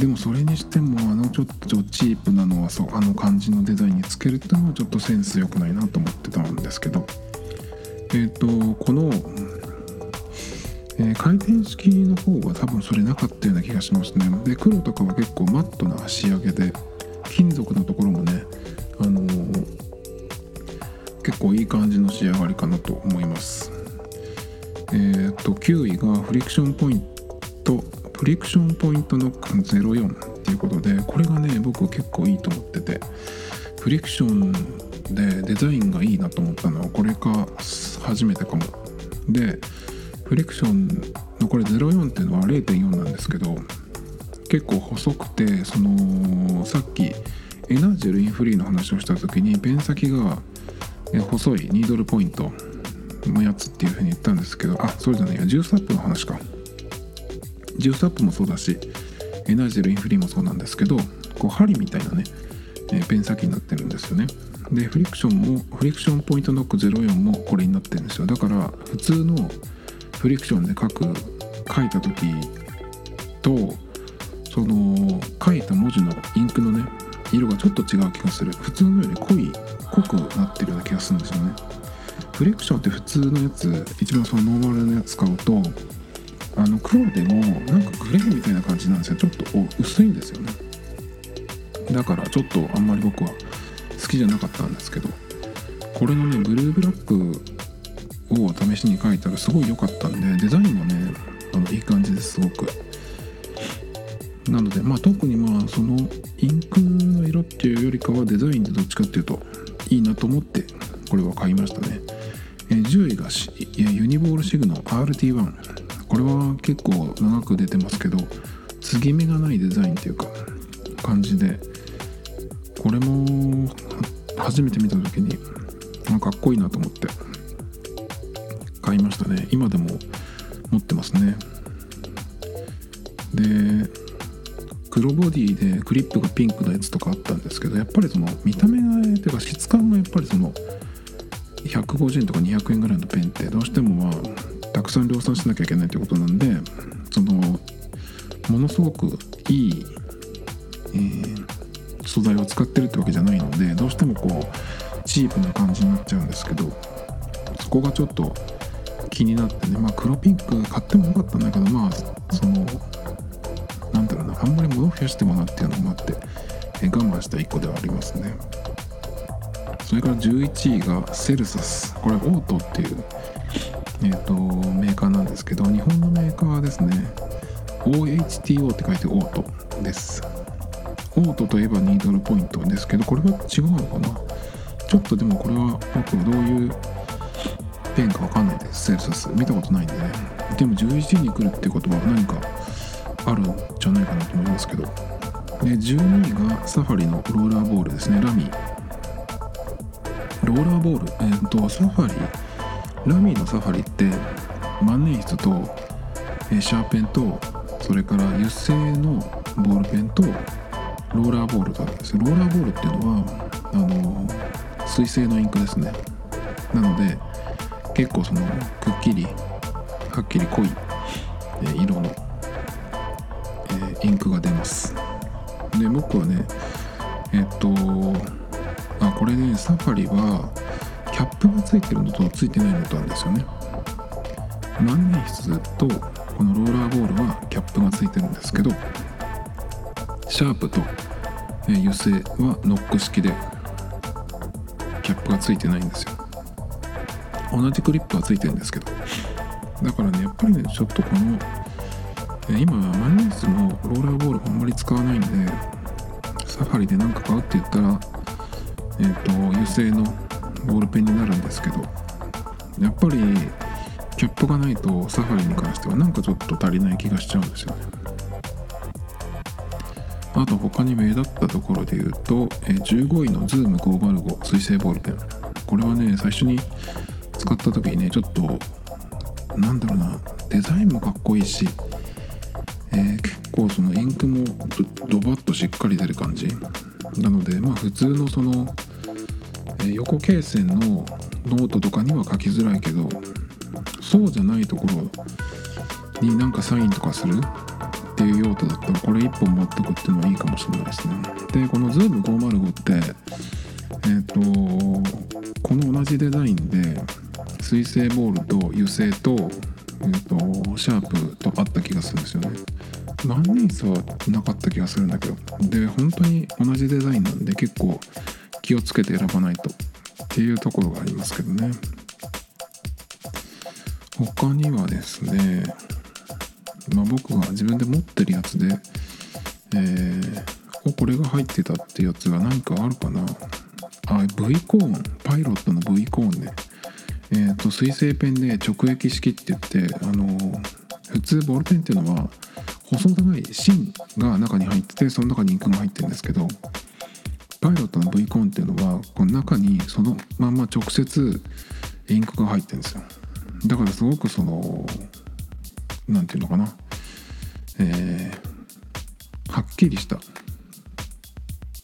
でもそれにしてもちょっとチープなのはそう感じのデザインにつけるってのはちょっとセンス良くないなと思ってたんですけど、この、回転式の方は多分それなかったような気がしますね。で黒とかは結構マットな仕上げで、金属のところもね、結構いい感じの仕上がりかなと思います。9位がフリクションポイントの04っていうことで、これがね僕結構いいと思ってて、フリクションでデザインがいいなと思ったのはこれか初めてかも。でフリクションのこれ04っていうのは 0.4 なんですけど、結構細くて、さっきエナジェルインフリーの話をした時にペン先が細いニードルポイントのやつっていうふうに言ったんですけど、それじゃないや、ジュースアップの話か。ジュースアップもそうだし、エナジェルインフリーもそうなんですけど、こう針みたいなね、ペン先になってるんですよね。でフリクションポイントノック04もこれになってるんですよ。だから普通のフリクションで書いた時と、書いた文字のインクのね色がちょっと違う気がする。普通のより濃くなってるような気がするんですよね。フリクションって普通のやつ、一番ノーマルのやつ使うと黒でもなんかグレーみたいな感じなんですよ。ちょっと薄いんですよね。だからちょっとあんまり僕は好きじゃなかったんですけど、これのねブルーブラックを試しに描いたらすごい良かったんで、デザインもねいい感じです、すごく。なので特にインクの色っていうよりかはデザインでどっちかっていうといいなと思ってこれは買いましたね。10位がユニボールシグの RT1。 これは結構長く出てますけど、継ぎ目がないデザインっていうか感じで、これも初めて見た時にかっこいいなと思って買いましたね。今でも持ってますね。で黒ボディでクリップがピンクのやつとかあったんですけど、やっぱり見た目がというか質感がやっぱり150円とか200円ぐらいのペンってどうしてもたくさん量産しなきゃいけないということなんで、ものすごくいい素材を使ってるってわけじゃないので、どうしてもチープな感じになっちゃうんですけど、そこがちょっと気になってね。黒ピンク買ってもよかったんだけど、あんまり物を増やしてもなっていうのもあって我慢した1個ではありますね。それから11位がセルサス。これオートっていう、メーカーなんですけど、日本のメーカーですね。 OHTO って書いてオートです。オートといえばニードルポイントですけど、これは違うのかな。ちょっとでもこれは僕どういうペンか分かんないです。セルサス見たことないんでね。でも11位に来るってことは何かあるんじゃないかなと思いますけど。で12位がサファリのローラーボールですね。ラミーローラーボール、ラミーのサファリって万年筆とシャーペンと、それから油性のボールペンとローラーボールがあるんです。ローラーボールっていうのは水性のインクですね。なので結構くっきりはっきり濃い色のインクが出ます。で僕はねこれね、サファリはキャップがついてるのとついてないのとあるんですよね。万年筆とこのローラーボールはキャップがついてるんですけど、シャープと油性はノック式でキャップがついてないんですよ。同じクリップはついてるんですけど、だからねやっぱりねちょっとこの今万年筆のローラーボールあんまり使わないんで、サファリで何か買うって言ったら油性のボールペンになるんですけど、やっぱりキャップがないとサファリに関してはなんかちょっと足りない気がしちゃうんですよね。あと他に目立ったところで言うと15位の Zoom505 水性ボールペン、これはね最初に使った時にねちょっとなんだろうな、デザインもかっこいいし、結構そのインクもドバッとしっかり出る感じなので、まあ普通のその横罫線のノートとかには書きづらいけど、そうじゃないところになんかサインとかするっていう用途だったらこれ1本持っておくっていうのはいいかもしれないですね。でこの Zoom505 ってこの同じデザインで水性ボールと油性とシャープとあった気がするんですよね。万年筆はなかった気がするんだけど、で本当に同じデザインなんで結構気をつけて選ばないとっていうところがありますけどね。他にはですね、僕が自分で持ってるやつで、これが入ってたってやつが何かあるかなあ、V コーン、パイロットの V コーンで、ね、水性ペンで直液式って言って普通ボールペンっていうのは細長い芯が中に入ってて、その中にインクが入ってるんですけど、パイロットの V コーンっていうのはこの中にそのまんま直接インクが入ってるんですよ。だからすごくそのなんていうのかな、はっきりした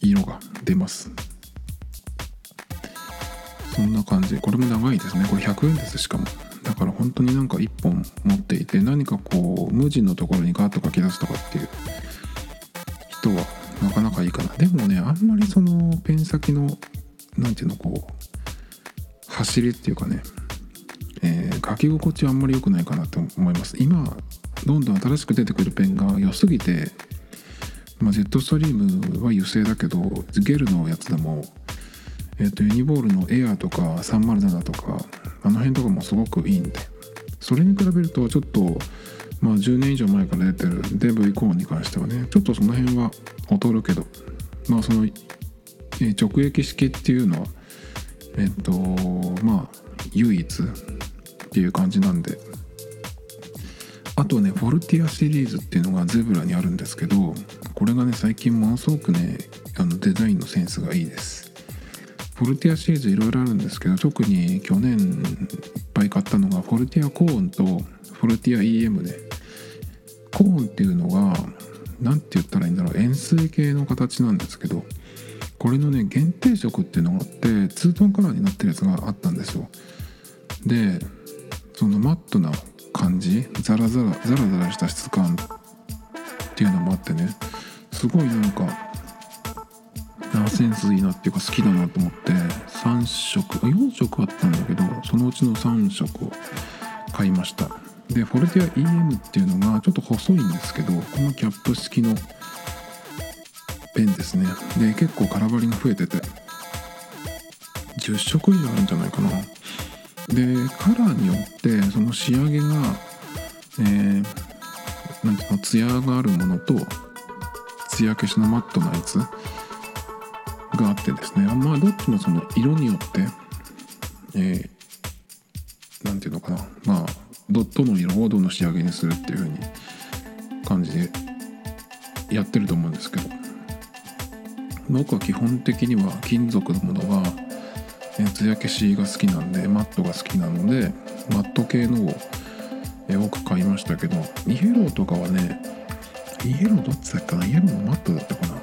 色が出ます。そんな感じ。これも長いですね。これ100円です。しかもだから本当になんか1本持っていて、何かこう無地のところにガーッと書き出すとかっていう人はなかなかいいかな。でもねあんまりそのペン先のなんていうのこう走りっていうかね、書き心地はあんまり良くないかなと思います。今どんどん新しく出てくるペンが良すぎて、ジェットストリームは油性だけどゲルのやつでも、ユニボールのエアーとか307とかあの辺とかもすごくいいんで、それに比べるとちょっと、10年以上前から出てるデブイコーンに関してはねちょっとその辺は劣るけど、その直液式っていうのは唯一っていう感じなんで。あとねフォルティアシリーズっていうのがゼブラにあるんですけど、これがね最近ものすごくねデザインのセンスがいいです。フォルティアシリーズいろいろあるんですけど、特に去年いっぱい買ったのがフォルティアコーンとフォルティア EM で、コーンっていうのがなんて言ったらいいんだろう、円錐形の形なんですけど、これのね限定色っていうのがあってツートンカラーになってるやつがあったんですよ。でそのマットな感じ、ザラザラした質感っていうのもあってね、すごいなんかセンスいいなっていうか好きだなと思って、3色4色あったんだけどそのうちの3色を買いました。でフォルティア EM っていうのがちょっと細いんですけど、このキャップ式のペンですね。で結構空張りが増えてて10色以上あるんじゃないかな。でカラーによってその仕上げが、なんていうの、ツヤがあるものとツヤ消しのマットなやつがあってですね、どっちもその色によって、なんていうのかな、どの色をどの仕上げにするっていう風に感じでやってると思うんですけど、僕は基本的には金属のものは艶消しが好きなんで、マットが好きなのでマット系のを多く買いましたけど、イエローとかはね、イエローどっちだっけな、イエローもマットだったかな。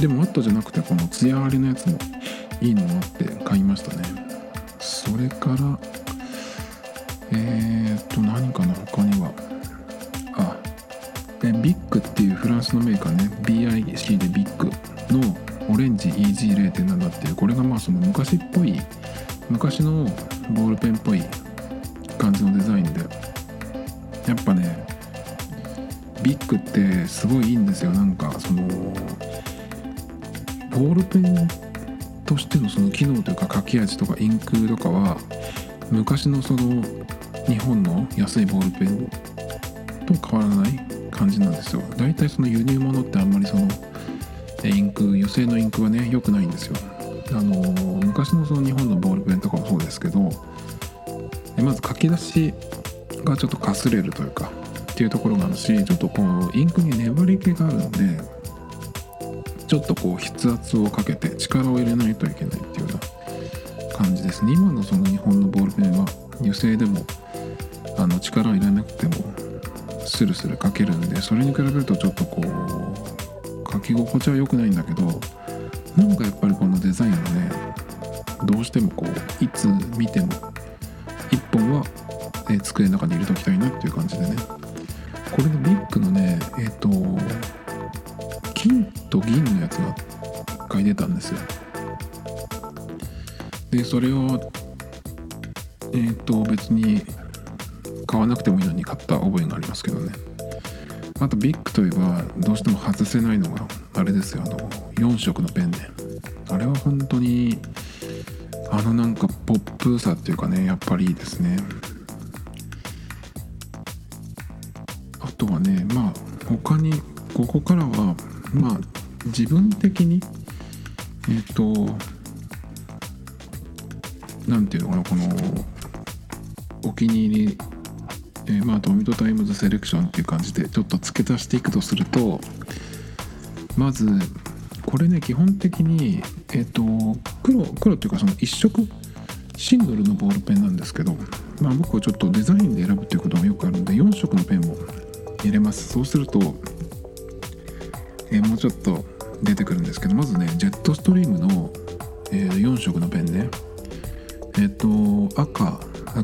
でもマットじゃなくてこの艶ありのやつもいいのもあって買いましたね。それから何かな、他にはビッグっていうフランスのメーカーね、 BIC でビッグのオレンジ EG0.7 だっていう、これがまあその昔っぽい、昔のボールペンっぽい感じのデザインで、やっぱねビッグってすごいいいんですよ。なんかそのボールペンとしてのその機能というか、書き味とかインクとかは昔のその日本の安いボールペンと変わらない感じなんですよ。だいたいその輸入物ってあんまりそのインク、油性のインクはね良くないんですよ。昔のその日本のボールペンとかもそうですけど、まず書き出しがちょっとかすれるというかっていうところがあるし、ちょっとこうインクに粘り気があるので、ちょっとこう筆圧をかけて力を入れないといけないっていうような感じですね。今のその日本のボールペンは油性でも力を入れなくてもスルスル書けるんで、それに比べるとちょっとこう書き心地は良くないんだけど、なんかやっぱりこのデザインはね、どうしてもこういつ見ても一本は机の中に入れときたいなっていう感じでね、これのビッグのね金と銀のやつが一回出たんですよ。でそれを別に買わなくてもいいのに買った覚えがありますけどね。あとビッグといえばどうしても外せないのがあれですよ、4色のペンね。あれは本当になんかポップさっていうかね、やっぱりいいですね。あとはね、まあ他にここからはまあ自分的になんていうのかな、このお気に入り、トミトタイムズセレクションっていう感じでちょっと付け足していくとすると、まずこれね基本的に黒っていうかその一色シングルのボールペンなんですけど、まあ僕はちょっとデザインで選ぶということがよくあるんで4色のペンを入れます。そうするともうちょっと出てくるんですけど、まずねジェットストリームの4色のペンね、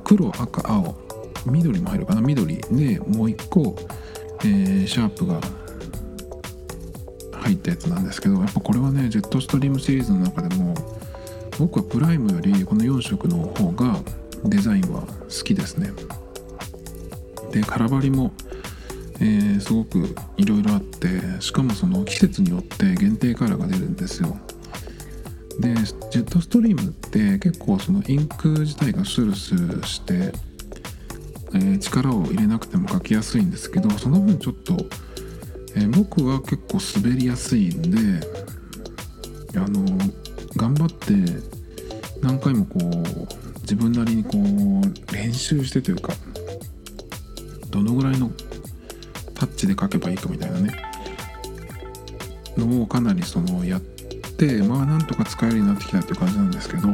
黒、赤、青、緑も入るかな、緑でもう一個、シャープが入ったやつなんですけど、やっぱこれはねジェットストリームシリーズの中でも僕はプライムよりこの4色の方がデザインは好きですね。で空張りも、すごくいろいろあって、しかもその季節によって限定カラーが出るんですよ。でジェットストリームって結構そのインク自体がスルスルして、力を入れなくても書きやすいんですけど、その分ちょっと、僕は結構滑りやすいんで頑張って何回もこう自分なりにこう練習してというか、どのぐらいのタッチで書けばいいかみたいなねのをかなりそのやってで、まあなんとか使えるようになってきたっていう感じなんですけど、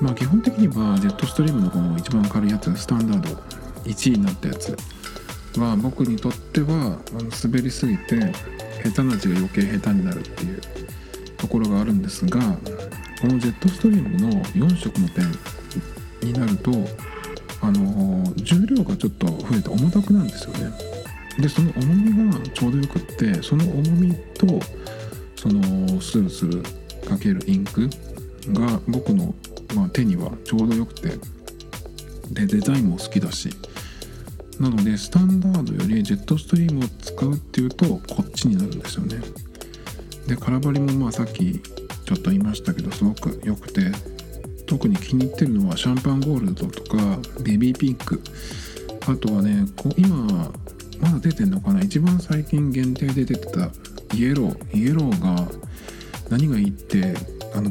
まあ基本的にはジェットストリームのこの一番軽いやつ、スタンダード1位になったやつは僕にとっては滑りすぎて下手な字が余計下手になるっていうところがあるんですが、このジェットストリームの4色のペンになると重量がちょっと増えて重たくなるんですよね。でその重みがちょうどよくって、その重みとそのスルスルかけるインクが僕の、手にはちょうどよくて、でデザインも好きだし、なのでスタンダードよりジェットストリームを使うっていうとこっちになるんですよね。で空張りもさっきちょっと言いましたけどすごくよくて、特に気に入ってるのはシャンパンゴールドとかベビーピンク、あとはね今まだ出てんのかな、一番最近限定で出てたイエローが何がいいって、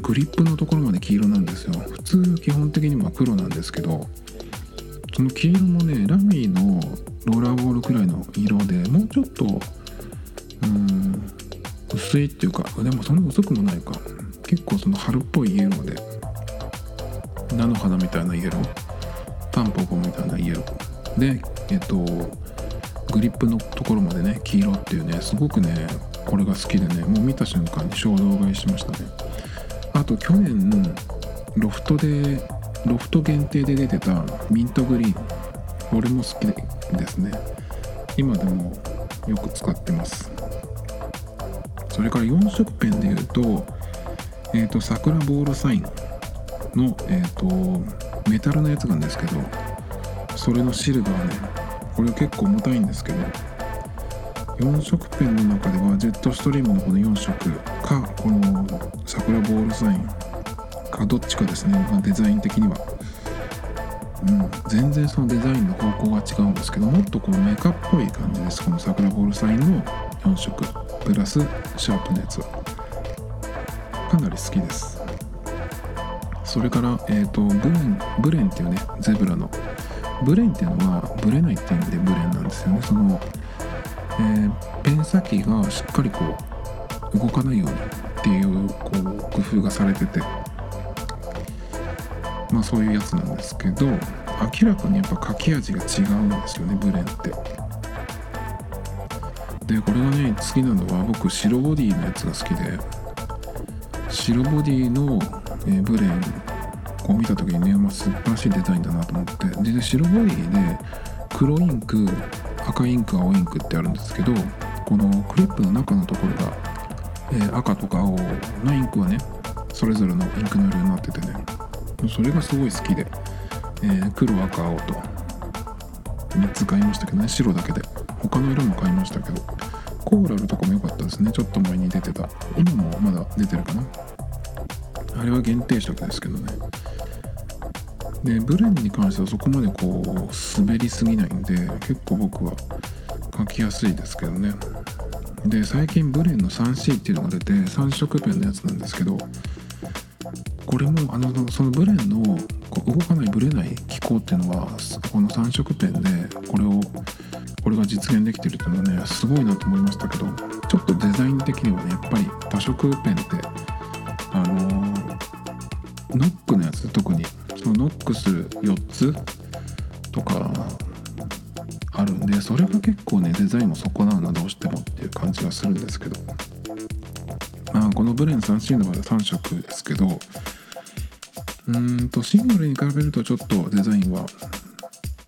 グリップのところまで黄色なんですよ。普通基本的には黒なんですけど、その黄色もねラミーのローラーボールくらいの色で、もうちょっと薄いっていうか、でもそんな薄くもないか、結構その春っぽいイエローで、菜の花みたいなイエロー、タンポポみたいなイエローでグリップのところまでね黄色っていうね、すごくねこれが好きでね、もう見た瞬間に衝動買いしましたね。あと去年ロフト限定で出てたミントグリーン、これも好きですね。今でもよく使ってます。それから4色ペンでいうと、桜ボールサインの、メタルのやつなんですけど、それのシルバーで、これ結構重たいんですけど、4色ペンの中ではジェットストリームのこの4色かこの桜ボールサインかどっちかですね、まあ、デザイン的には、全然そのデザインの方向が違うんですけど、もっとこうメカっぽい感じです。この桜ボールサインの4色プラスシャープのやつはかなり好きです。それから、ブレンっていうね、ゼブラのブレンっていうのはブレないっていう意味でブレンなんですよね。その、ペン先がしっかりこう動かないようにっていう、こう工夫がされてて、まあそういうやつなんですけど、明らかにやっぱ書き味が違うんですよね、ブレンって。でこれがね、好きなのは、僕白ボディのやつが好きで、白ボディの、ブレンを見た時にね、まあ、素晴らしいデザインだなと思って、で白ボディで黒インク、赤インク、青インクってあるんですけど、このクリップの中のところが、赤とか青のインクはね、それぞれのインクの色になっててね、それがすごい好きで、黒、赤、青と3つ買いましたけどね、白だけで。他の色も買いましたけど、コーラルとかも良かったですね。ちょっと前に出てた、今もまだ出てるかな、あれは限定色ですけどね。でブレンに関してはそこまでこう滑りすぎないんで、結構僕は書きやすいですけどね。で最近ブレンの 3C っていうのが出て、3色ペンのやつなんですけど、これもそのブレンのこう動かないブレない機構っていうのは、この3色ペンでこれが実現できてるっていうのはね、すごいなと思いましたけど、ちょっとデザイン的にはね、やっぱり多色ペンって、ノックのやつ、特にそのノックする4つとかあるんで、それが結構ね、デザインを損なうな、どうしてもっていう感じがするんですけど、まあ、このブレン 3C の場合は3色ですけど、シングルに比べるとちょっとデザインは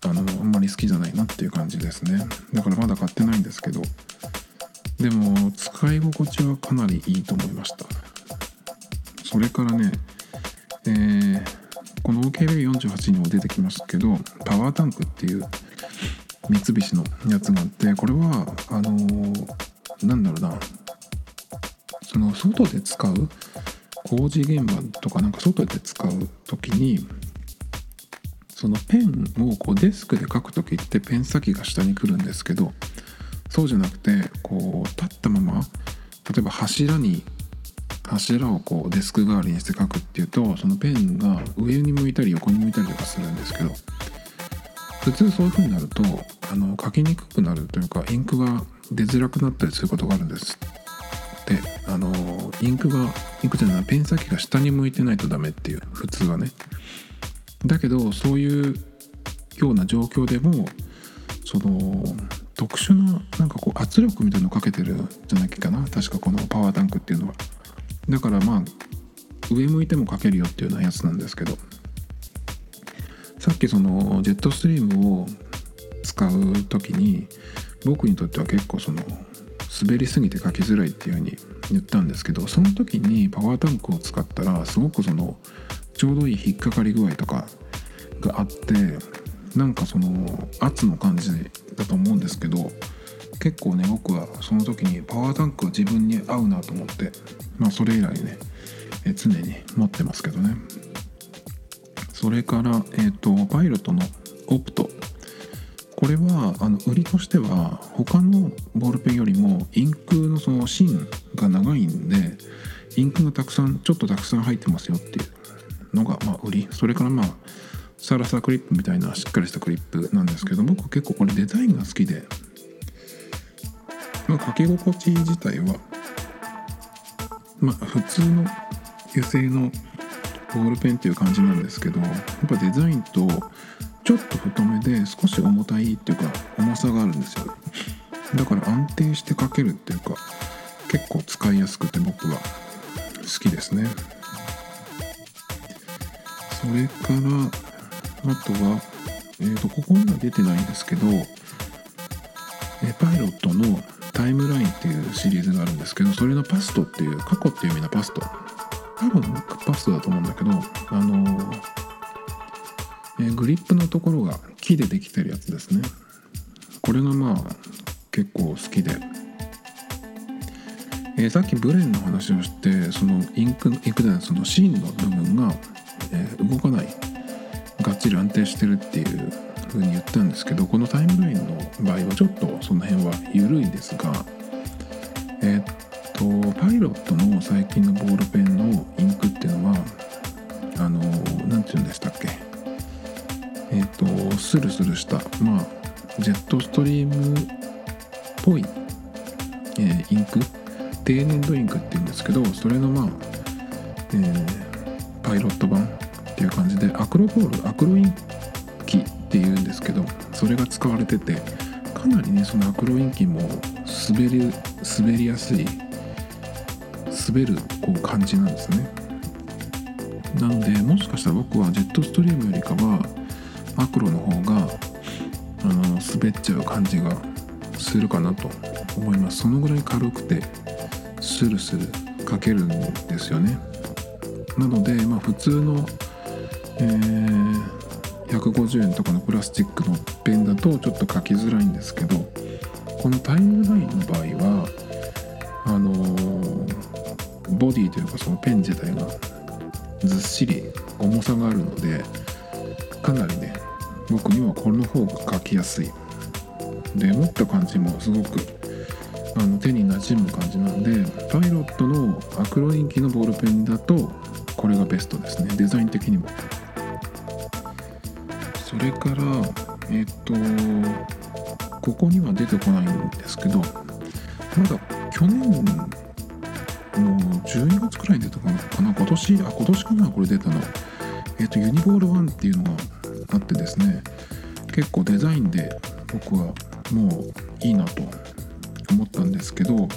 あんまり好きじゃないなっていう感じですね。だからまだ買ってないんですけど、でも使い心地はかなりいいと思いました。それからね、この OKB48 にも出てきますけど、パワータンクっていう三菱のやつがあって、これはなんだろうな、その外で使う工事現場とか、なんか外で使う時に、そのペンをこうデスクで書くときってペン先が下に来るんですけど、そうじゃなくてこう立ったまま、例えば柱をこうデスク代わりにして書くっていうと、そのペンが上に向いたり横に向いたりとかするんですけど、普通そういう風になると書きにくくなるというか、インクが出づらくなったりすることがあるんです。でペン先が下に向いてないとダメっていう、普通はね。だけどそういうような状況でも、その特殊な、なんかこう圧力みたいなのかけてるんじゃないかな、確かこのパワータンクっていうのは。だからまあ上向いてもかけるよっていうようなやつなんですけど、さっきそのジェットストリームを使う時に、僕にとっては結構その滑りすぎて書きづらいっていうふうに言ったんですけど、その時にパワータンクを使ったら、すごくそのちょうどいい引っかかり具合とかがあって、なんかその圧の感じだと思うんですけど、結構ね、僕はその時にパワータンクは自分に合うなと思って、まあそれ以来ね、常に持ってますけどね。それからパイロットのオプト、これは売りとしては、他のボールペンよりもインクのその芯が長いんで、インクがたくさん入ってますよっていうのがまあ売り。それからまあサラサラクリップみたいなしっかりしたクリップなんですけど、僕結構これデザインが好きで、まあ書き心地自体はまあ普通の油性のボールペンっていう感じなんですけど、やっぱデザインとちょっと太めで少し重たいっていうか、重さがあるんですよね。だから安定して書けるっていうか、結構使いやすくて僕は好きですね。それからあとは、ここには出てないんですけど、パイロットのタイムラインっていうシリーズがあるんですけど、それのパストっていう、過去っていう意味のパスト、多分パストだと思うんだけど、グリップのところが木でできてるやつですね。これがまあ結構好きで、さっきブレンの話をして、そのインクでその芯の部分が、動かない、がっちり安定してるっていう風に言ったんですけど、このタイムラインの場合はちょっとその辺は緩いですが、パイロットの最近のボールペンのインクっていうのはなんて言うんでしたっけ、スルスルした、まあ、ジェットストリームっぽい、インク、低粘度インクって言うんですけど、それのまあ、パイロット版っていう感じで、アクロインキっていうんですけど、それが使われてて、かなりね、そのアクロインキも滑りやすい、滑るこう感じなんですね。なのでもしかしたら僕はジェットストリームよりかはアクロの方が滑っちゃう感じがするかなと思います。そのぐらい軽くてスルスル書けるんですよね。なので、まあ、普通の、150円とかのプラスチックのペンだとちょっと書きづらいんですけど、このタイムラインの場合はボディというかそのペン自体がずっしり重さがあるので、かなりね、僕にはこの方が書きやすいで、持った感じもすごく手に馴染む感じなので、パイロットのアクロインキのボールペンだとこれがベストですね、デザイン的にも。それからここには出てこないんですけど、まだ去年の12月くらいに出たかな、今年かな、これ出たの。ユニボール1っていうのがあってですね、結構デザインで僕はもういいなと思ったんですけど、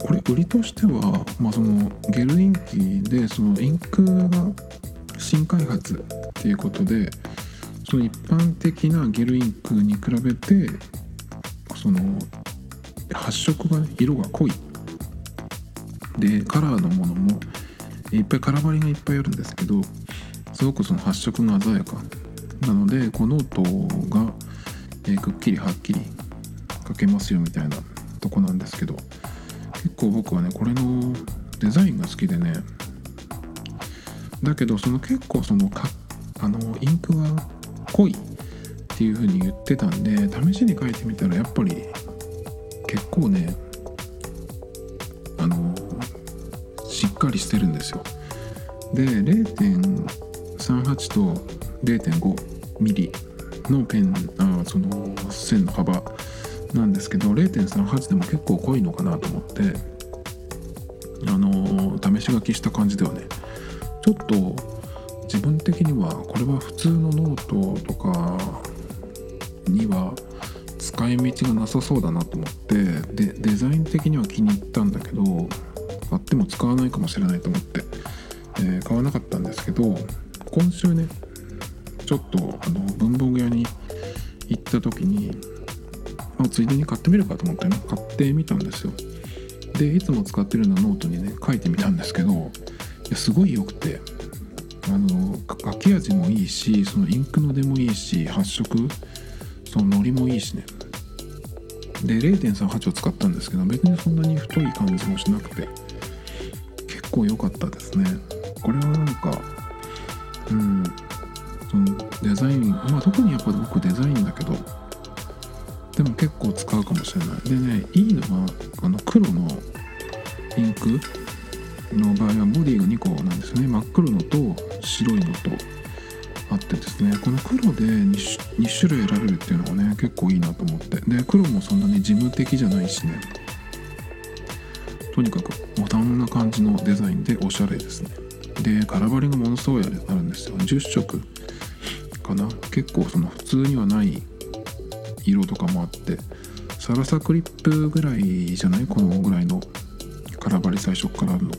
これ売りとしては、まあ、そのゲルインキでそのインクが新開発っていうことで、その一般的なゲルインクに比べてその発色が、ね、色が濃いで、カラーのものもいっぱい、カラバリがいっぱいあるんですけど、すごくその発色が鮮やかなので、このノートが、くっきりはっきり書けますよみたいなとこなんですけど、結構僕はねこれのデザインが好きでね。だけどその結構そのインクが濃いっていう風に言ってたんで、試しに書いてみたらやっぱり結構ねしっかりしてるんですよ。で 0.38 と 0.5 ミリのペン、その線の幅なんですけど、 0.38 でも結構濃いのかなと思って試し書きした感じではね、ちょっと自分的にはこれは普通のノートとかには使い道がなさそうだなと思って、でデザイン的には気に入ったんだけど、買っても使わないかもしれないと思って、買わなかったんですけど、今週ねちょっと文房具屋に行った時に、ついでに買ってみるかと思ってね、買ってみたんですよ。でいつも使ってるようなノートにね書いてみたんですけど、いやすごい良くて、書き味もいいし、そのインクの出もいいし、発色、そののりもいいしね。で 0.38 を使ったんですけど、別にそんなに太い感じもしなくて結構良かったですね。これはなんかそのデザイン、まあ特にやっぱ僕デザインだけど、でも結構使うかもしれない。でね、いいのは黒のインクの場合はボディが2個なんですね。真っ黒のと白いのとあってですね、この黒で 2種類選べるっていうのがね結構いいなと思って、で黒もそんなに事務的じゃないしね、とにかくモダンな感じのデザインでおしゃれですね。でカラバリがものすごいあるんですよ。10色かな、結構その普通にはない色とかもあって、サラサクリップぐらいじゃない、このぐらいのカラバリ最初からあるの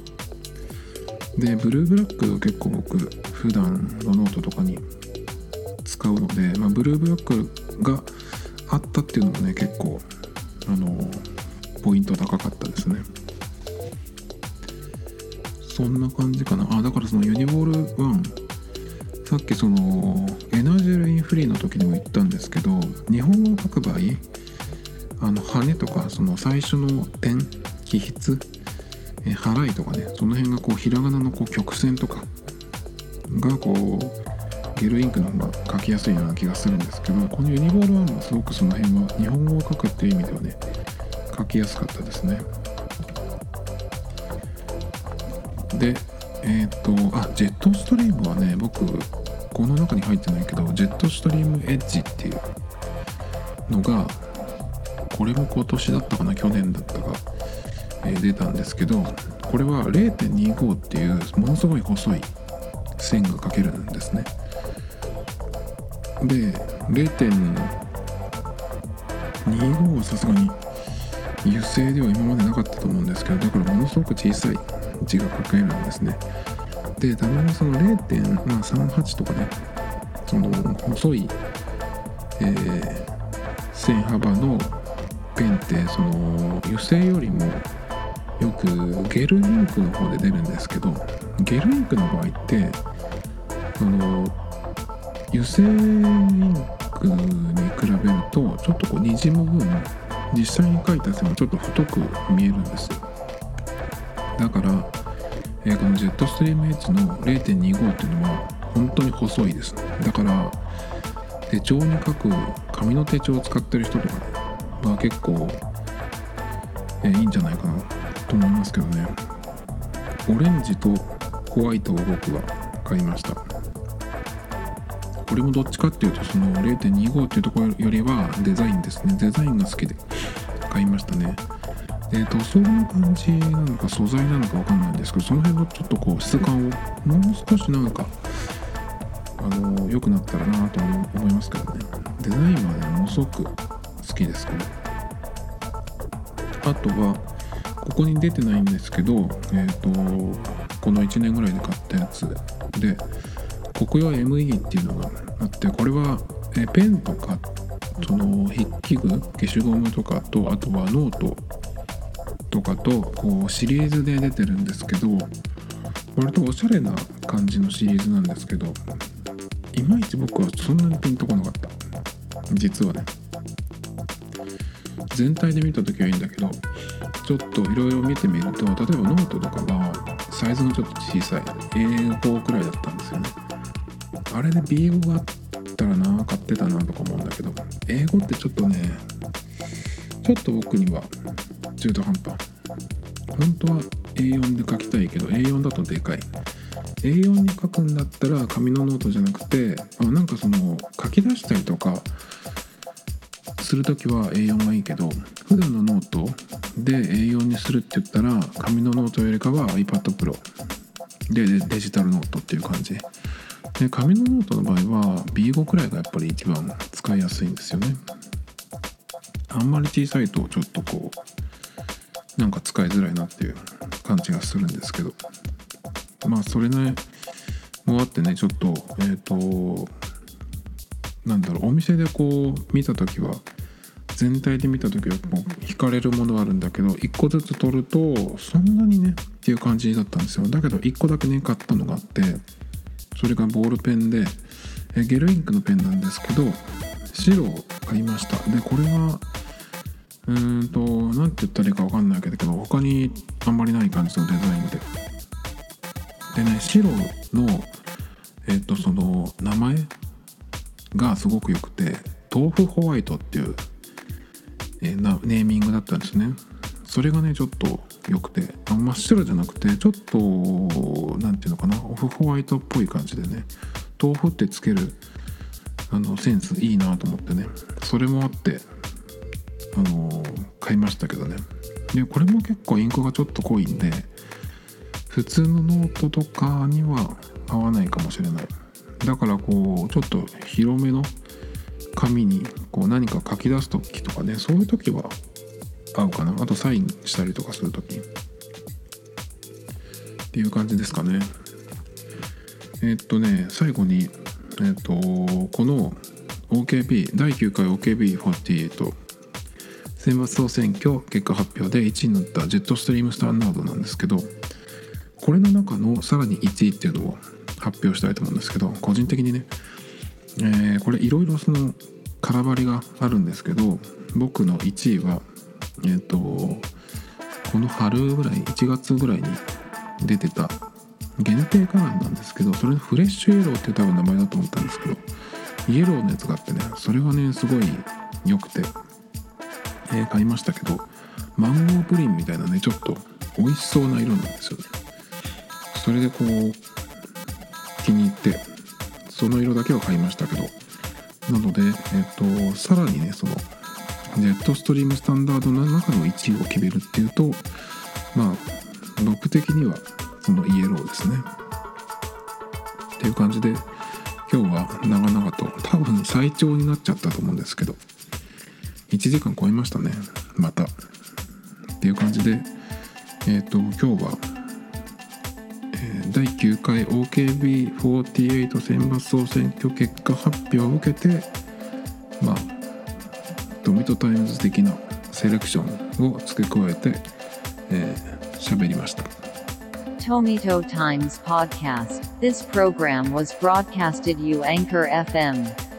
で、ブルーブラック結構僕普段のノートとかに使うので、まあ、ブルーブラックがあったっていうのがね、結構ポイント高かったですね。そんな感じかな。だからそのユニボール1、さっきそのエナジーレインフリーの時にも言ったんですけど、日本語を書く場合、羽とかその最初の点、起筆、払いとかね、その辺がこうひらがなのこう曲線とかがこうゲルインクの方が書きやすいような気がするんですけど、このユニボール1はすごくその辺は日本語を書くっていう意味ではね、書きやすかったですね。で、ジェットストリームはね、僕この中に入ってないけど、ジェットストリームエッジっていうのが、これも今年だったかな、去年だったか、出たんですけど、これは 0.25 っていうものすごい細い線が書けるんですね。で 0.25 はさすがに油性では今までなかったと思うんですけど、だからものすごく小さい字が書けるんですね。でたまにその 0.38 とかね、その細い、線幅のペンって、その油性よりもよくゲルインクの方で出るんですけど、ゲルインクの場合って油性インクに比べるとちょっとこう滲む分、実際に書いた線もちょっと太く見えるんです。だから、このジェットストリーム H の 0.25 っていうのは本当に細いですね。だから手帳に書く紙の手帳を使ってる人とかは結構、いいんじゃないかなと思いますけどね。オレンジとホワイトを僕は買いました。これもどっちかっていうとその 0.25 っていうところよりはデザインですね。デザインが好きで買いましたね。塗装の感じなのか素材なのか分かんないんですけど、その辺のちょっとこう質感をもう少しなんか良くなったらなと思いますけどね。デザインはね、ものすごく好きですけど、あとはここに出てないんですけど、この1年ぐらいで買ったやつで、国用 ME っていうのがあって、これはペンとかその筆記具、消しゴムとかと、あとはノートとかとこうシリーズで出てるんですけど、割とおしゃれな感じのシリーズなんですけど、いまいち僕はそんなにピンとこなかった。実はね、全体で見たときはいいんだけど、ちょっといろいろ見てみると、例えばノートとかがサイズがちょっと小さい A5 くらいだったんですよね。あれで B5 があったらな、買ってたなとか思うんだけど、 A5 ってちょっとね、ちょっと僕には中途半端。本当は A4 で書きたいけど、 A4 だとでかい。A4 に書くんだったら紙のノートじゃなくて、なんかその書き出したりとかするときは A4 がいいけど、普段のノートで A4 にするって言ったら、紙のノートよりかは iPad Pro でデジタルノートっていう感じで、紙のノートの場合は B5 くらいがやっぱり一番使いやすいんですよね。あんまり小さいとちょっとこうなんか使いづらいなっていう感じがするんですけど、まあそれねもあってね、ちょっとなんだろう、お店でこう見たときは、全体で見たときは惹かれるものあるんだけど、1個ずつ取るとそんなにねっていう感じだったんですよ。だけど1個だけね買ったのがあって、それがボールペンで、ゲルインクのペンなんですけど、白を買いました。でこれはなんて言ったらいいか分かんないけど、他にあんまりない感じのデザインでね、白のその名前がすごく良くて、豆腐ホワイトっていうネーミングだったんですね。それがねちょっと良くて、真っ白じゃなくて、ちょっとなんていうのかな、オフホワイトっぽい感じでね、豆腐ってつけるセンスいいなと思ってね、それもあって買いましたけどね。でこれも結構インクがちょっと濃いんで、普通のノートとかには合わないかもしれない。だからこうちょっと広めの紙にこう何か書き出す時とかね、そういう時は合うかな。あとサインしたりとかする時っていう感じですかね。最後にこの OKB 第9回 OKB48 選抜総選挙結果発表で1位になったジェットストリームスタンダードなんですけど、これの中のさらに1位っていうのを発表したいと思うんですけど、個人的にね、これいろいろその空張りがあるんですけど、僕の1位はこの春ぐらい1月ぐらいに出てた限定カラーなんですけど、それのフレッシュイエローっていう多分名前だと思ったんですけど、イエローのやつがあってね、それはねすごい良くて、買いましたけど、マンゴープリンみたいなねちょっと美味しそうな色なんですよね。それでこう気に入ってその色だけを買いましたけど、なのでさらにねそのジェットストリームスタンダードの中の1位を決めるっていうと、まあ僕的にはそのイエローですねっていう感じで、今日は長々と多分最長になっちゃったと思うんですけど、1時間超えましたねまたっていう感じで、今日は、第9回 OKB48 選抜総選挙結果発表を受けて、まあドミトタイムズ的なセレクションを付け加えて喋りました。Tomito Times Podcast. This program was broadcasted you Anchor FM.